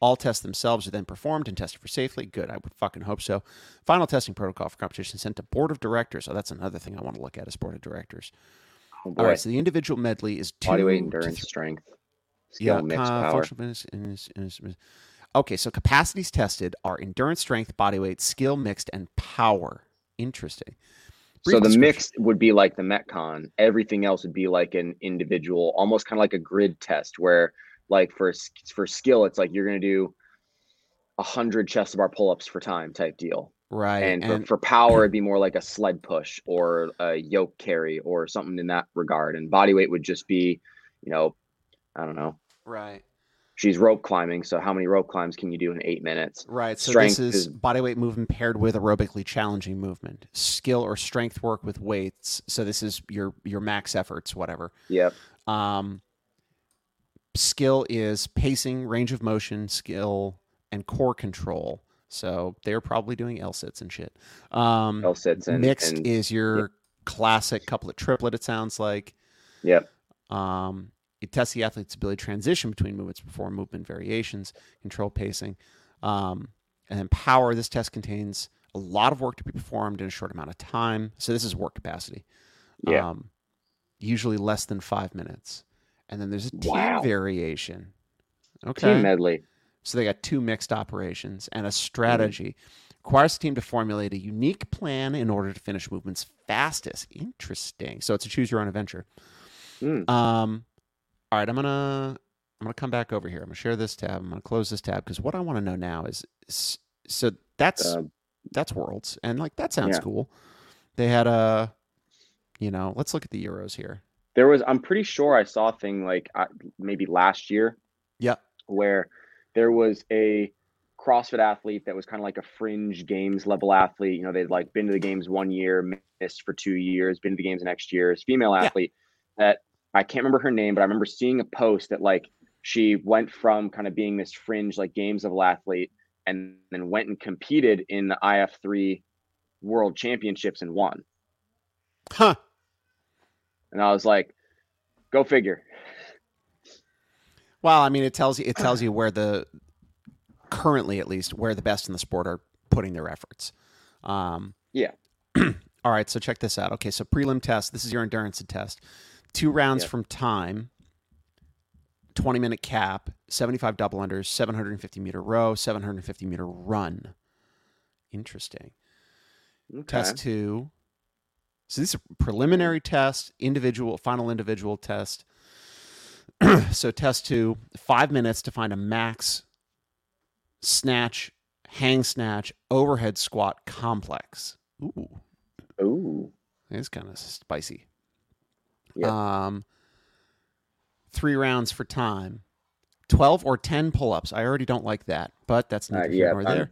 All tests themselves are then performed and tested for safely. Good. I would fucking hope so. Final testing protocol for competition sent to board of directors. Oh, that's another thing I want to look at is board of directors. Oh, all right. So the individual medley is two. Body weight, endurance, strength, skill, mix, power. Okay. So capacities tested are endurance, strength, body weight, skill, mixed, and power. Interesting. So the mixed would be like the Metcon. Everything else would be like an individual, almost kind of like a grid test where like for skill, it's like you're going to do 100 chest to bar pull-ups for time type deal. Right. And for power, it'd be more like a sled push or a yoke carry or something in that regard. And body weight would just be, you know, I don't know. Right. She's rope climbing, so how many rope climbs can you do in 8 minutes? Right, so strength this is body weight movement paired with aerobically challenging movement. Skill or strength work with weights, so this is your max efforts, whatever. Yep. Skill is pacing, range of motion, skill, and core control. So they're probably doing L-sits and shit. L-sits and... Mixed and, is your classic couplet triplet, it sounds like. Yep. It tests the athlete's ability to transition between movements, perform movement variations, control pacing, and then power. This test contains a lot of work to be performed in a short amount of time. So this is work capacity. Yeah. Usually less than 5 minutes. And then there's a team variation. Okay. Team medley. So they got two mixed operations and a strategy. Requires the team to formulate a unique plan in order to finish movements fastest. Interesting. So it's a choose your own adventure. All right, I'm gonna come back over here. I'm gonna share this tab. I'm gonna close this tab because what I want to know now is so that's Worlds and like that sounds cool. They had a, you know, let's look at the Euros here. There was I'm pretty sure I saw a thing like maybe last year. Yeah, where there was a CrossFit athlete that was kind of like a fringe games level athlete. You know, they'd like been to the games 1 year, missed for 2 years, been to the games the next year. It's a female athlete that. I can't remember her name, but I remember seeing a post that like she went from kind of being this fringe like games level athlete and then went and competed in the IF3 World Championships and won. Huh. And I was like, go figure. Well, I mean, it tells you where the currently at least where the best in the sport are putting their efforts. Yeah. All right. So check this out. Okay. So prelim test. This is your endurance test. 2 rounds from time, 20-minute cap, 75 double unders, 750-meter row, 750-meter run. Interesting. Okay. Test 2. So these are preliminary tests, final individual test. So test 2, 5 minutes to find a max snatch, hang snatch, overhead squat complex. Ooh. It's kind of spicy. Yep. 3 rounds for time, 12 or 10 pull-ups. I already don't like that, but that's neither here nor there.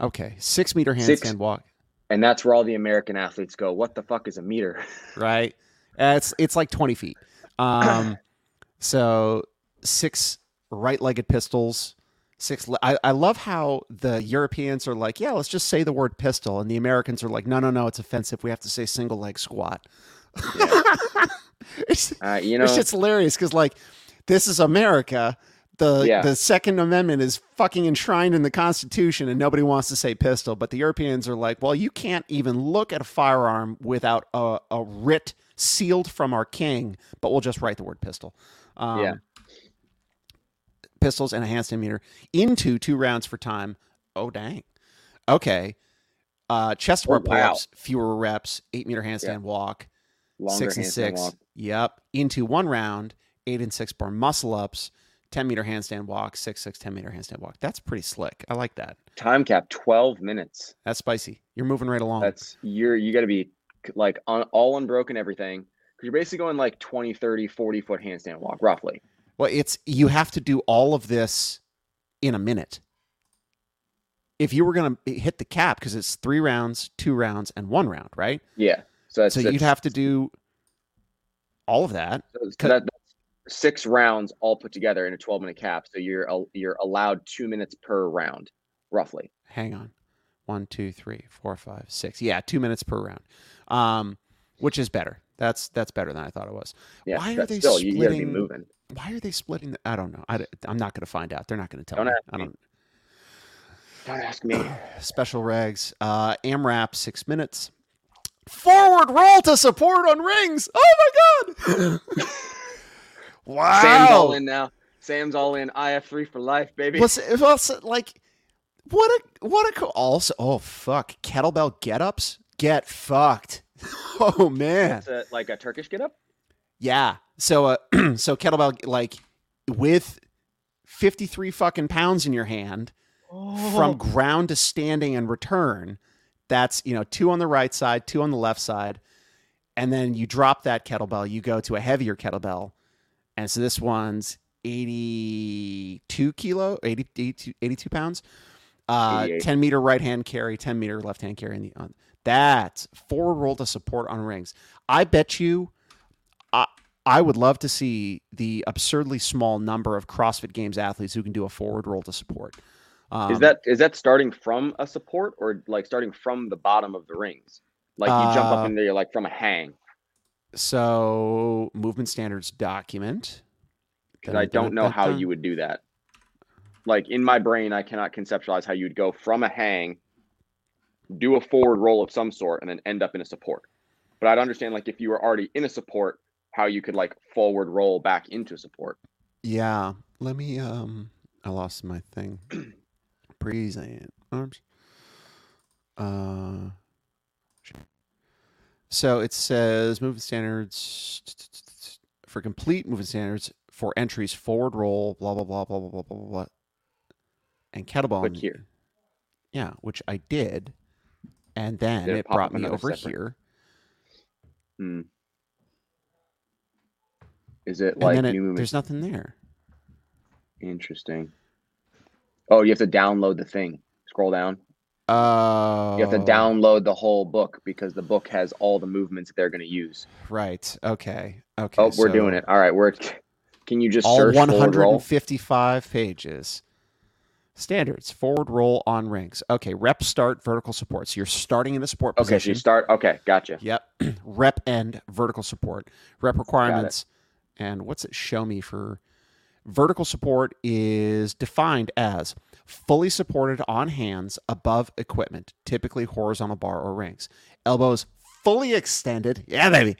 Okay. 6-meter handstand walk. And that's where all the American athletes go, what the fuck is a meter? Right. It's like 20 feet. So 6 right-legged pistols. I love how the Europeans are like, yeah, let's just say the word pistol. And the Americans are like, no, it's offensive. We have to say single leg squat. Yeah. It's just hilarious because like this is America. The Second Amendment is fucking enshrined in the Constitution and nobody wants to say pistol. But the Europeans are like, well, you can't even look at a firearm without a writ sealed from our king. But we'll just write the word pistol. pistols and a handstand meter into 2 rounds for time. Oh, dang. Okay. Chest work pull-ups, fewer reps, 8-meter handstand walk, longer 6 and 6. Walk. Yep. Into 1 round, 8 and 6 bar muscle-ups, 10-meter handstand walk, 6, 10-meter handstand walk. That's pretty slick. I like that. Time cap, 12 minutes. That's spicy. You're moving right along. You got to be like on all unbroken everything. You're basically going like 20, 30, 40 foot handstand walk, roughly. Well, you have to do all of this in a minute. If you were going to hit the cap, because it's 3 rounds, 2 rounds, and 1 round, right? Yeah. So you'd have to do all of that. So that's 6 rounds all put together in a 12-minute cap. So you're allowed 2 minutes per round, roughly. Hang on. 1, 2, 3, 4, 5, 6. Yeah, 2 minutes per round, which is better. That's better than I thought it was. Yeah, why are they still splitting? You gotta be moving. Why are they splitting? I don't know. I'm not going to find out. They're not going to tell me. Don't ask me. Special regs. AMRAP, 6 minutes. Forward roll to support on rings. Oh my God. Wow. Sam's all in now. Sam's all in. IF3 for life, baby. Oh fuck. Kettlebell get-ups. Get fucked. Oh man, it's like a Turkish get up. Yeah, so kettlebell, like with 53 fucking pounds in your hand, from ground to standing and return. That's 2 on the right side, 2 on the left side, and then you drop that kettlebell. You go to a heavier kettlebell, and so this one's 82 pounds. 10-meter right hand carry, 10-meter left hand carry That's forward roll to support on rings. I bet you I would love to see the absurdly small number of CrossFit Games athletes who can do a forward roll to support. Is that starting from a support or like starting from the bottom of the rings? Like you jump up in there, you're like from a hang. So movement standards document. Because I don't know how you would do that. Like in my brain, I cannot conceptualize how you'd go from a hang, do a forward roll of some sort, and then end up in a support. But I'd understand, like, if you were already in a support, how you could like forward roll back into support. Yeah. Let me, I lost my thing. Present arms. So it says movement standards for complete movement standards for entries, forward roll, blah, blah, blah, blah, blah, blah, blah, blah. And kettlebell. Click here. Yeah. Which I did. And then it brought me over here. Hmm. Is it like new? There's nothing there. Interesting. Oh, you have to download the thing. Scroll down. Oh. You have to download the whole book because the book has all the movements that they're going to use. Right. Okay. Oh, we're doing it. All right. Can you just search all 155 pages? Standards, forward roll on rings. Okay, rep start, vertical support. So you're starting in the support position. Okay, so you start. Okay, gotcha. Yep. Rep end, vertical support. Rep requirements. And what's it show me for? Vertical support is defined as fully supported on hands above equipment, typically horizontal bar or rings. Elbows fully extended. Yeah, baby.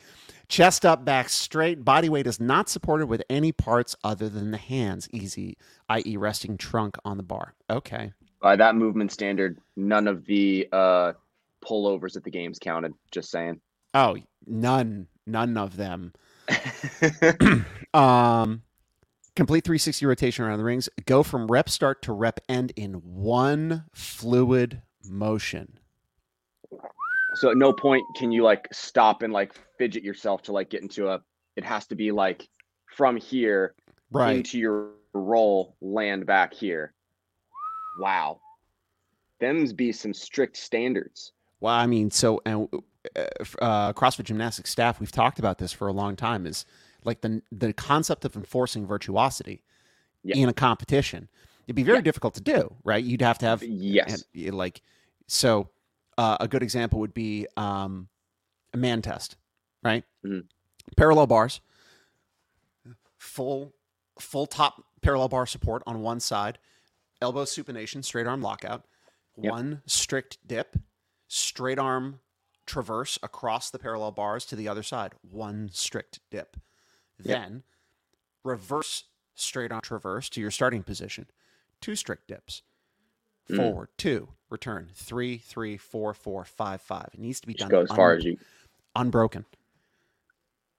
Chest up, back straight. Body weight is not supported with any parts other than the hands. Easy, i.e. resting trunk on the bar. Okay. By that movement standard, none of the pullovers at the games counted. Just saying. Oh, none. None of them. Complete 360 rotation around the rings. Go from rep start to rep end in one fluid motion. So at no point can you like stop and like fidget yourself to like get into it has to be like from here right into your roll, land back here. Wow. Them's be some strict standards. Well, I mean, CrossFit gymnastics staff, we've talked about this for a long time, is like the concept of enforcing virtuosity in a competition. It'd be very difficult to do, right? You'd have to have, a good example would be a man test, right? Mm-hmm. Parallel bars, full top parallel bar support on one side, elbow supination, straight arm lockout, one strict dip, straight arm traverse across the parallel bars to the other side, one strict dip. Then reverse straight on traverse to your starting position, 2 strict dips, forward, 2, return, 3, 3, 4, 4, 5, 5. It needs to be done. Just go as far as you unbroken.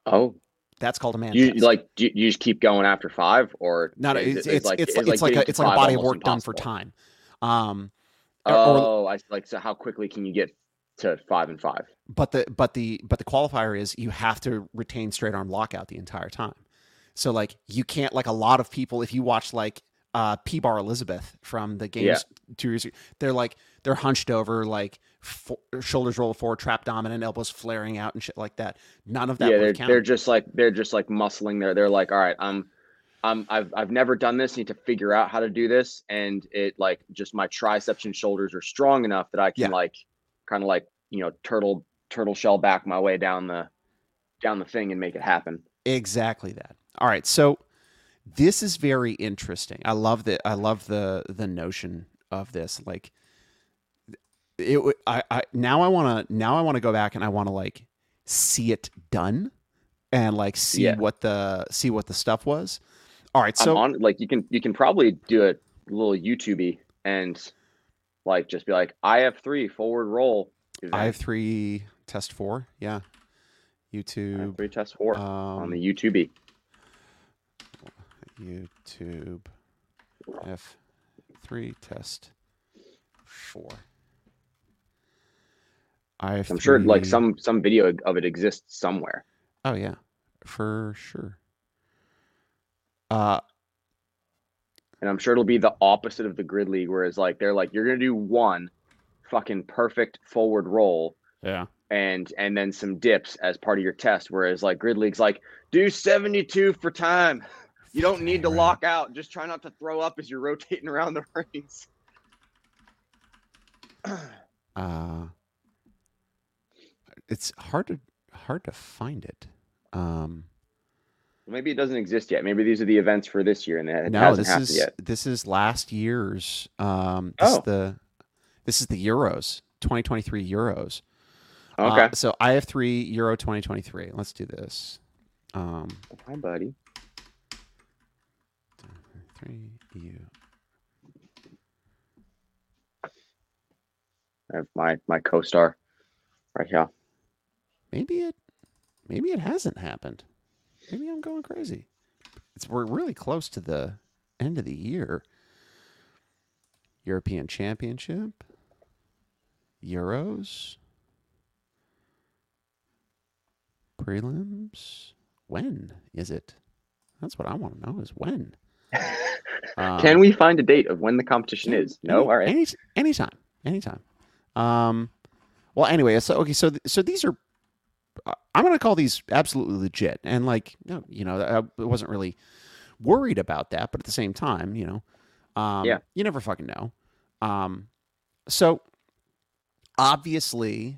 Oh, that's called a man. You just keep going after 5, or no? It's like a body of work done for time. I like. So how quickly can you get to 5 and 5? But the qualifier is you have to retain straight arm lockout the entire time. So like you can't, like a lot of people, if you watch like P-Bar Elizabeth from the games 2 years ago, they're hunched over, like shoulders rolled forward, trap dominant, elbows flaring out and shit like that. None of that. Yeah, they're just like muscling there. They're like, all right, I've never done this. I need to figure out how to do this. And it like just my triceps and shoulders are strong enough that I can like kind of like, you know, turtle shell back my way down the thing and make it happen. Exactly that. All right. So this is very interesting. I love the notion of this. Like it, I want to go back and I want to like see it done and like see what the stuff was. All right. So you can probably do a little YouTube-y and like, just be like, IF3 forward roll. IF3 test 4. Yeah. YouTube. IF3 test 4 on the YouTube-y. YouTube F3 test 4. I'm sure like some video of it exists somewhere. Oh yeah, for sure. And I'm sure it'll be the opposite of the grid league, whereas like they're like, you're gonna do one fucking perfect forward roll. Yeah. And then some dips as part of your test, whereas like grid league's like, do 72 for time. You don't need to lock out. Just try not to throw up as you're rotating around the rings. It's hard to find it. Maybe it doesn't exist yet. Maybe these are the events for this year, and it hasn't happened yet. This is last year's. This is the Euros 2023 Euros. Okay. So IF3 Euro 2023. Let's do this. Hi, buddy. I have my co-star right here. Maybe it hasn't happened. Maybe I'm going crazy. We're really close to the end of the year. European Championship, Euros, prelims. When is it? That's what I want to know, is when. Can we find a date of when the competition is? No, all right. Anytime. Well, anyway, so these are, I'm going to call these absolutely legit, and like, you know, I wasn't really worried about that, but at the same time, you know, you never fucking know. So obviously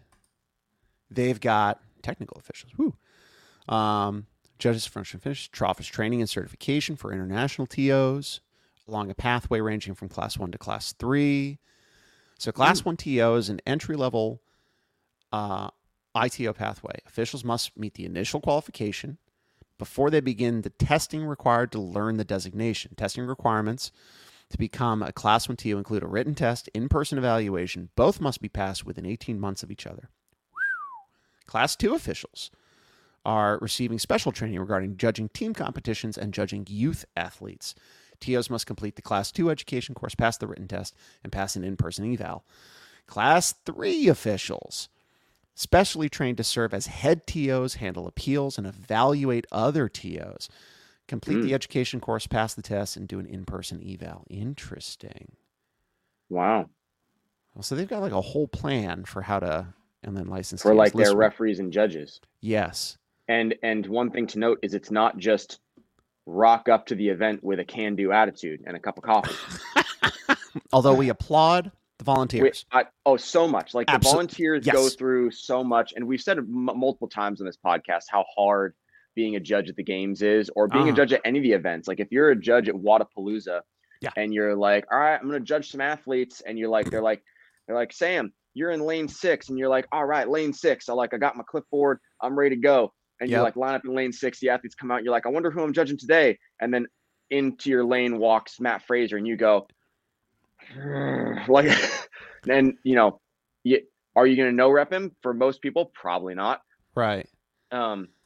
they've got technical officials. Woo. Judges from finish, Trophy's training and certification for international TOs along a pathway ranging from class 1 to class 3. So class 1 TO is an entry-level ITO pathway. Officials must meet the initial qualification before they begin the testing required to learn the designation. Testing requirements to become a class 1 TO include a written test, in-person evaluation. Both must be passed within 18 months of each other. Class 2 officials are receiving special training regarding judging team competitions and judging youth athletes. TOs must complete the Class 2 education course, pass the written test, and pass an in-person eval. Class 3 officials, specially trained to serve as head TOs, handle appeals, and evaluate other TOs. Complete the education course, pass the test, and do an in-person eval. Interesting. Wow. So they've got like a whole plan for how to, and then license for like their referees and judges. Yes. And one thing to note is it's not just rock up to the event with a can-do attitude and a cup of coffee. Although we applaud the volunteers. So much. Like the volunteers go through so much. And we've said multiple times on this podcast how hard being a judge at the games is, or being a judge at any of the events. Like if you're a judge at Wadapalooza and you're like, all right, I'm going to judge some athletes. And you're like, they're like, Sam, you're in lane 6, and you're like, all right, lane 6. So like, I got my clipboard. I'm ready to go. And you like line up in lane 6, the athletes come out. You're like, I wonder who I'm judging today. And then into your lane walks Matt Fraser, and you go, like, then, you know, are you going to no rep him? For most people, probably not. Right.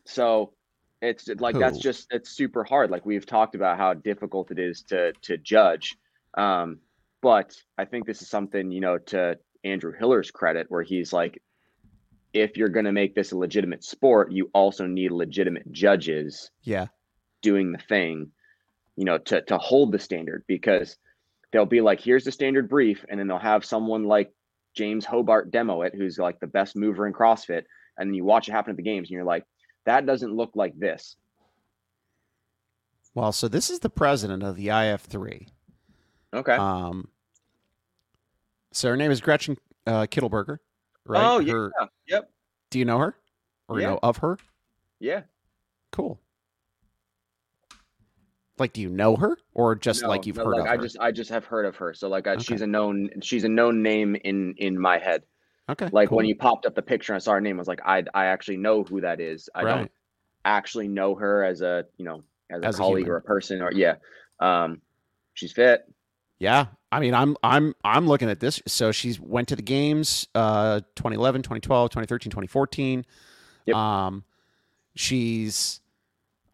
So it's like, that's just, it's super hard. Like, we've talked about how difficult it is to judge. But I think this is something, you know, to Andrew Hiller's credit, where he's like, if you're going to make this a legitimate sport, you also need legitimate judges. Yeah. Doing the thing, you know, to hold the standard, because they'll be like, here's the standard brief. And then they'll have someone like James Hobart demo it, who's like the best mover in CrossFit. And then you watch it happen at the games and you're like, that doesn't look like this. Well, so this is the president of the IF3. Okay. So her name is Gretchen Kittelberger, right? Oh, yeah. Yep. Do you know her? Or know of her? Yeah. Cool. Like, do you know her, or just heard of her? I just have heard of her. So like, okay. She's a known name in my head. Okay. Like, cool. When you popped up the picture, I saw her name. I was like, I actually know who that is. I don't actually know her as a, you know, as a colleague or a person or she's fit. Yeah. I mean, I'm looking at this. So she's went to the games, 2011, 2012, 2013, 2014. Yep.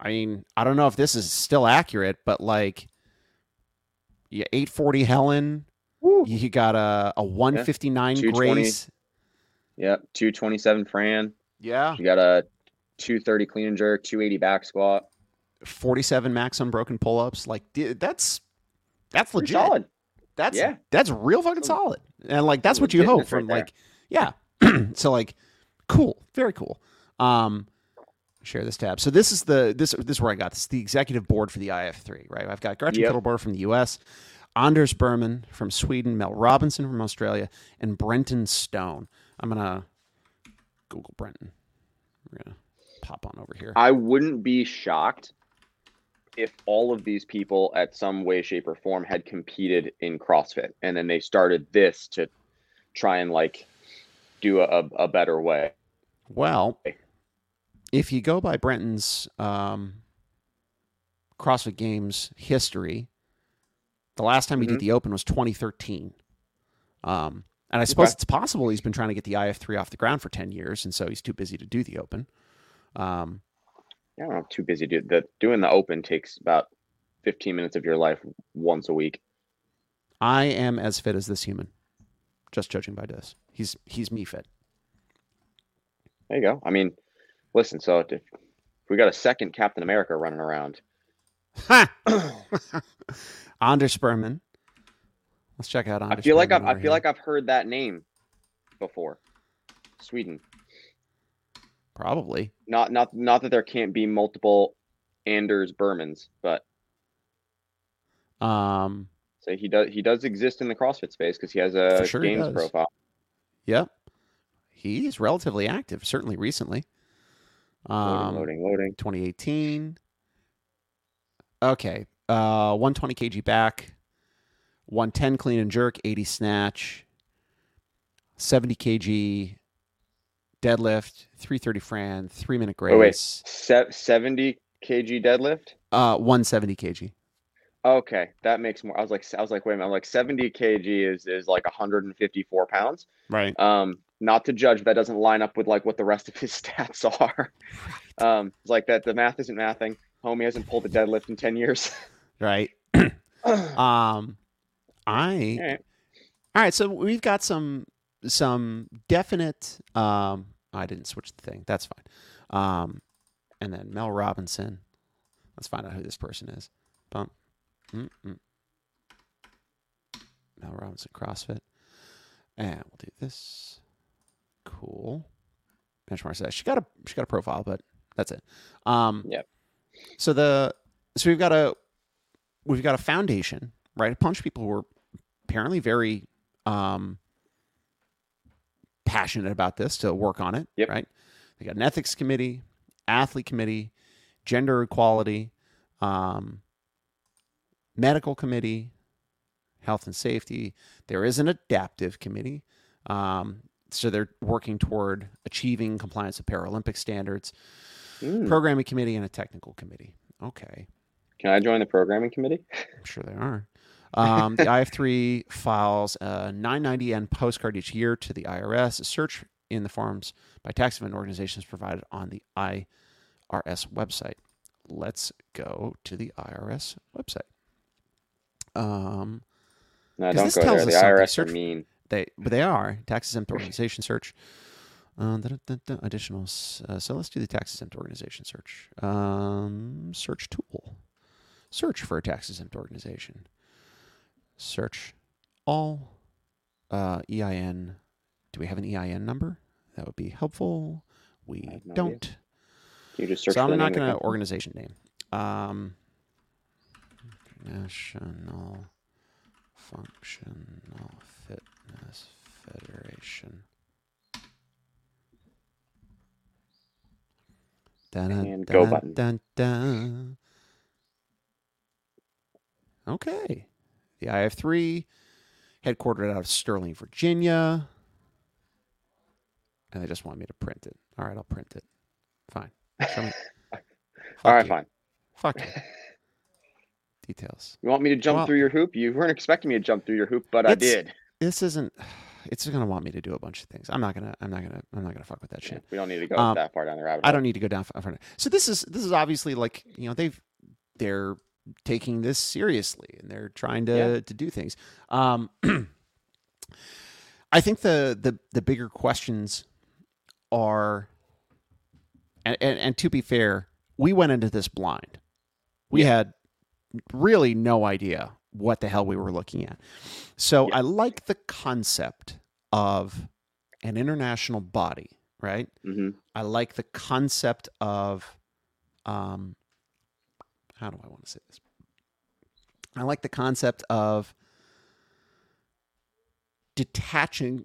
I mean, I don't know if this is still accurate, but like, yeah, 840 Helen. Woo. You got a 159 Grace. Yep, 227 Fran. Yeah. You got a 230 clean and jerk, 280 back squat, 47 max unbroken pull ups. Like, dude, that's legit. Solid. That's real fucking solid. And like, that's what you hope from right like, yeah. So like, cool, very cool. Share this tab. So this is this is where I got this. The executive board for the IF3, right? I've got Gretchen Kittelberger from the U.S., Anders Bergman from Sweden, Mel Robinson from Australia, and Brenton Stone. I'm gonna Google Brenton. We're gonna pop on over here. I wouldn't be shocked if all of these people, at some way, shape, or form, had competed in CrossFit, and then they started this to try and like do a better way. Well. If you go by Brenton's CrossFit Games history, the last time he did the Open was 2013. And I suppose it's possible he's been trying to get the IF3 off the ground for 10 years, and so he's too busy to do the Open. I'm too busy. Doing the Open takes about 15 minutes of your life once a week. I am as fit as this human, just judging by this. He's me fit. There you go. I mean... Listen, so if we got a second Captain America running around. Anders Bergman. Let's check out Anders. I feel like I've heard that name before. Sweden. Probably. Not that there can't be multiple Anders Bergmans, but so he does exist in the CrossFit space because he has a games profile. Yep. He's relatively active, certainly recently. 2018. Okay. 120 kg back, 110 clean and jerk, 80 snatch, 70 kg deadlift, 330 Fran, 3 minute Grace. Oh, wait. 70 kg deadlift? 170 kg. Okay. That makes more. I was like, wait a minute. I'm like, 70 kg is like 154 pounds. Right. Not to judge, but that doesn't line up with like what the rest of his stats are. It's like that the math isn't mathing. Homie hasn't pulled a deadlift in 10 years. Right. All right. So we've got some definite, I didn't switch the thing. That's fine. And then Mel Robinson, let's find out who this person is. Bump. Mm-mm. Mel Robinson CrossFit. And we'll do this. Cool. Benchmark says she got a profile, but that's it. Yep. So we've got a foundation, right? A bunch of people who are apparently very passionate about this to work on it. Yep. Right. They got an ethics committee, athlete committee, gender equality, medical committee, health and safety. There is an adaptive committee. So they're working toward achieving compliance with Paralympic standards, programming committee, and a technical committee. Okay. Can I join the programming committee? I'm sure they are. The IF3 files a 990N postcard each year to the IRS. A search in the forms by tax event organizations provided on the IRS website. Let's go to the IRS website. No, don't go there. The IRS are mean. They are. Tax exempt organization search. Additionals. So let's do the tax exempt organization search. Search tool. Search for a tax exempt organization. Search all. EIN. Do we have an EIN number? That would be helpful. We don't. You just search. So I'm not going to organization name. International Functional Fitness Federation. And go button. Okay. The IF3, headquartered out of Sterling, Virginia. And they just want me to print it. All right, I'll print it. Fine. All right, fine. Fuck you. Details. You want me to jump through your hoop? You weren't expecting me to jump through your hoop, but I did. It's going to want me to do a bunch of things. I'm not going to fuck with that shit. We don't need to go that far down the rabbit hole. I don't need to go down front. So this is obviously like, you know, they're taking this seriously and they're trying to do things. I think the bigger questions are, and to be fair, we went into this blind. We had really no idea what the hell we were looking at. So I like the concept of an international body, right? Mm-hmm. I like the concept of, how do I want to say this? I like the concept of detaching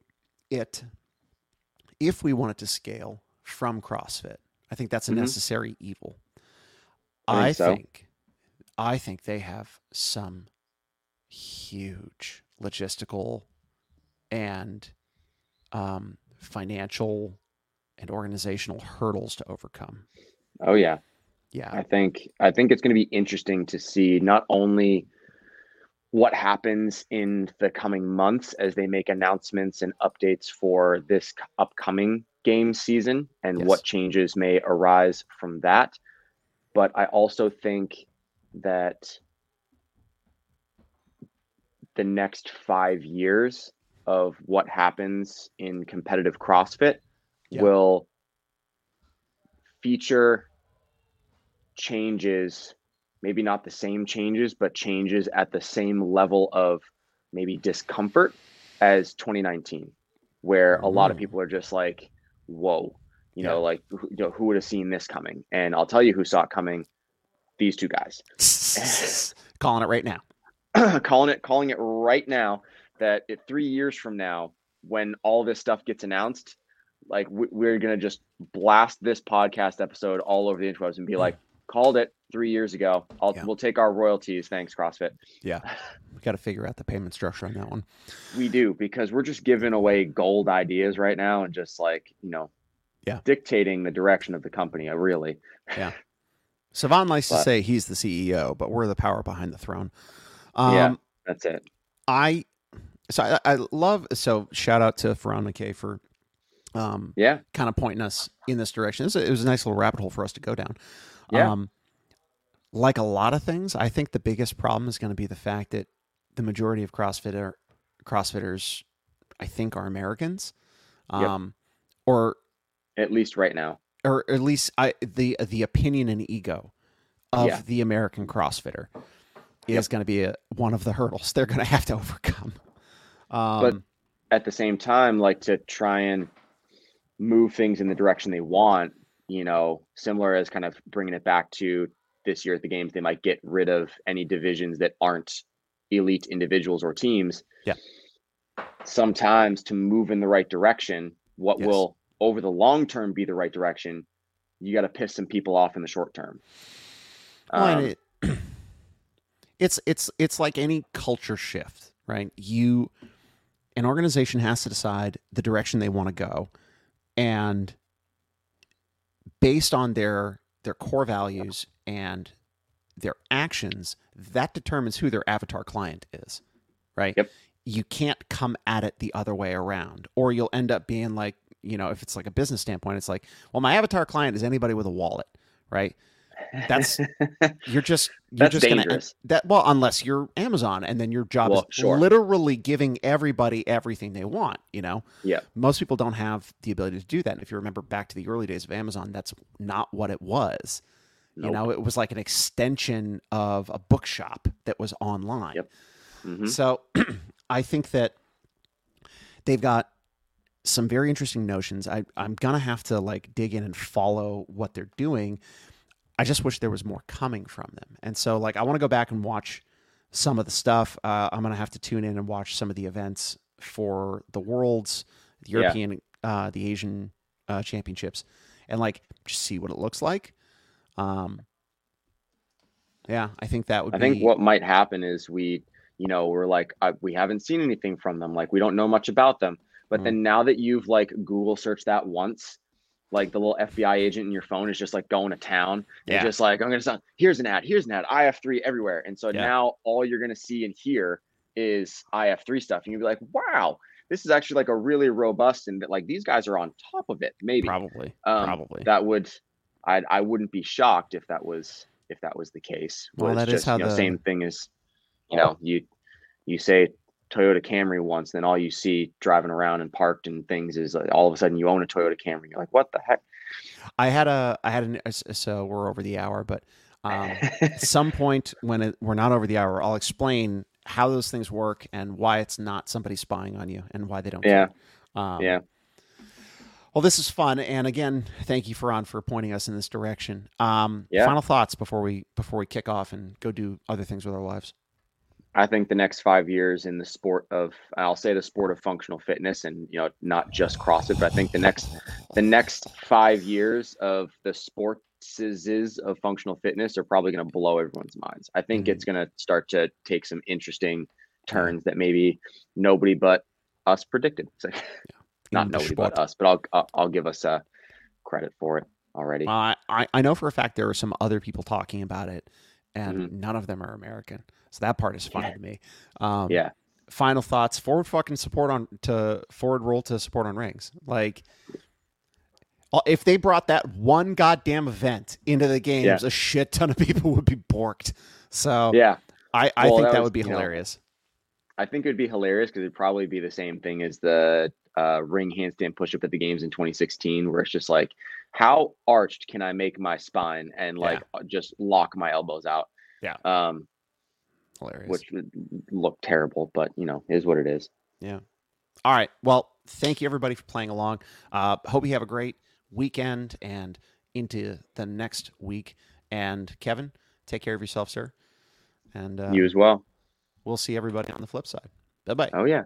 it, if we want it to scale, from CrossFit. I think that's a necessary evil. I think they have some huge logistical and financial and organizational hurdles to overcome. Oh yeah. Yeah. I think it's going to be interesting to see not only what happens in the coming months as they make announcements and updates for this upcoming game season and what changes may arise from that, but I also think that the next 5 years of what happens in competitive CrossFit will feature changes, maybe not the same changes, but changes at the same level of maybe discomfort as 2019, where a lot of people are just like, whoa, you know, like, you know, who would have seen this coming? And I'll tell you who saw it coming. These two guys. Calling it right now. Calling it right now that 3 years from now, when all this stuff gets announced, like we're going to just blast this podcast episode all over the interwebs and be like, called it 3 years ago. We'll take our royalties. Thanks, CrossFit. Yeah. We got to figure out the payment structure on that one. We do, because we're just giving away gold ideas right now and just like, you know, dictating the direction of the company. Really. Yeah. Savan likes to say he's the CEO, but we're the power behind the throne. That's it. So shout out to Fran McKay for kind of pointing us in this direction. It was a nice little rabbit hole for us to go down. Yeah. Like a lot of things, I think the biggest problem is going to be the fact that the majority of CrossFitters, I think, are Americans, or at least right now. Or at least the opinion and ego of the American CrossFitter is going to be one of the hurdles they're going to have to overcome. But at the same time, like, to try and move things in the direction they want, you know, similar as kind of bringing it back to this year at the games, they might get rid of any divisions that aren't elite individuals or teams. Yeah. Sometimes to move in the right direction, what will over the long term be the right direction, you got to piss some people off in the short term. It's like any culture shift, right? An organization has to decide the direction they want to go, and based on their core values and their actions, that determines who their avatar client is, right? Yep. You can't come at it the other way around, or you'll end up being like, you know, if it's like a business standpoint, it's like, well, my avatar client is anybody with a wallet, right? That's you're just dangerous. Well, unless you're Amazon, and then your job is literally giving everybody everything they want, you know? Yeah. Most people don't have the ability to do that. And if you remember back to the early days of Amazon, that's not what it was. Nope. You know, it was like an extension of a bookshop that was online. Yep. Mm-hmm. So I think that they've got some very interesting notions. I'm going to have to like dig in and follow what they're doing. I just wish there was more coming from them. And so like, I want to go back and watch some of the stuff. I'm going to have to tune in and watch some of the events for the Worlds, the European, the Asian championships, and like just see what it looks like. Yeah, I think that would be... I think what might happen is we haven't seen anything from them. Like, we don't know much about them. But then now that you've like Google searched that once, like the little FBI agent in your phone is just like going to town. Yeah. And just like, I'm going to, here's an ad, IF3 everywhere. And so now all you're going to see and hear is IF3 stuff. And you'll be like, wow, this is actually like a really robust, and like these guys are on top of it. Maybe. Probably. That would... I wouldn't be shocked if that was the case. Well, that just, is how the same thing is, you say Toyota Camry once, then all you see driving around and parked and things is like, all of a sudden you own a Toyota Camry. You're like, what the heck? So we're over the hour, but at some point when we're not over the hour, I'll explain how those things work and why it's not somebody spying on you and why they don't. Yeah. Yeah. Well, this is fun, and again, thank you, Farhan, for pointing us in this direction. Final thoughts before we kick off and go do other things with our lives. I think the next 5 years in the sport of, I'll say the sport of functional fitness, and not just CrossFit, but I think the next 5 years of the sports of functional fitness are probably going to blow everyone's minds. I think it's going to start to take some interesting turns that maybe nobody but us predicted. So. Yeah. Not nobody but us, but I'll give us credit for it already. I know for a fact there are some other people talking about it, and none of them are American. So that part is fun to me. Final thoughts. Forward roll to support on rings. Like, if they brought that one goddamn event into the games, a shit ton of people would be borked. So I think that would be hilarious. I think it'd be hilarious because it'd probably be the same thing as the ring handstand push-up at the games in 2016, where it's just like, how arched can I make my spine and just lock my elbows out? Yeah. Hilarious. Which would look terrible, but is what it is. Yeah. All right. Well, thank you everybody for playing along. Hope you have a great weekend and into the next week. And Kevin, take care of yourself, sir. And you as well. We'll see everybody on the flip side. Bye-bye. Oh, yeah.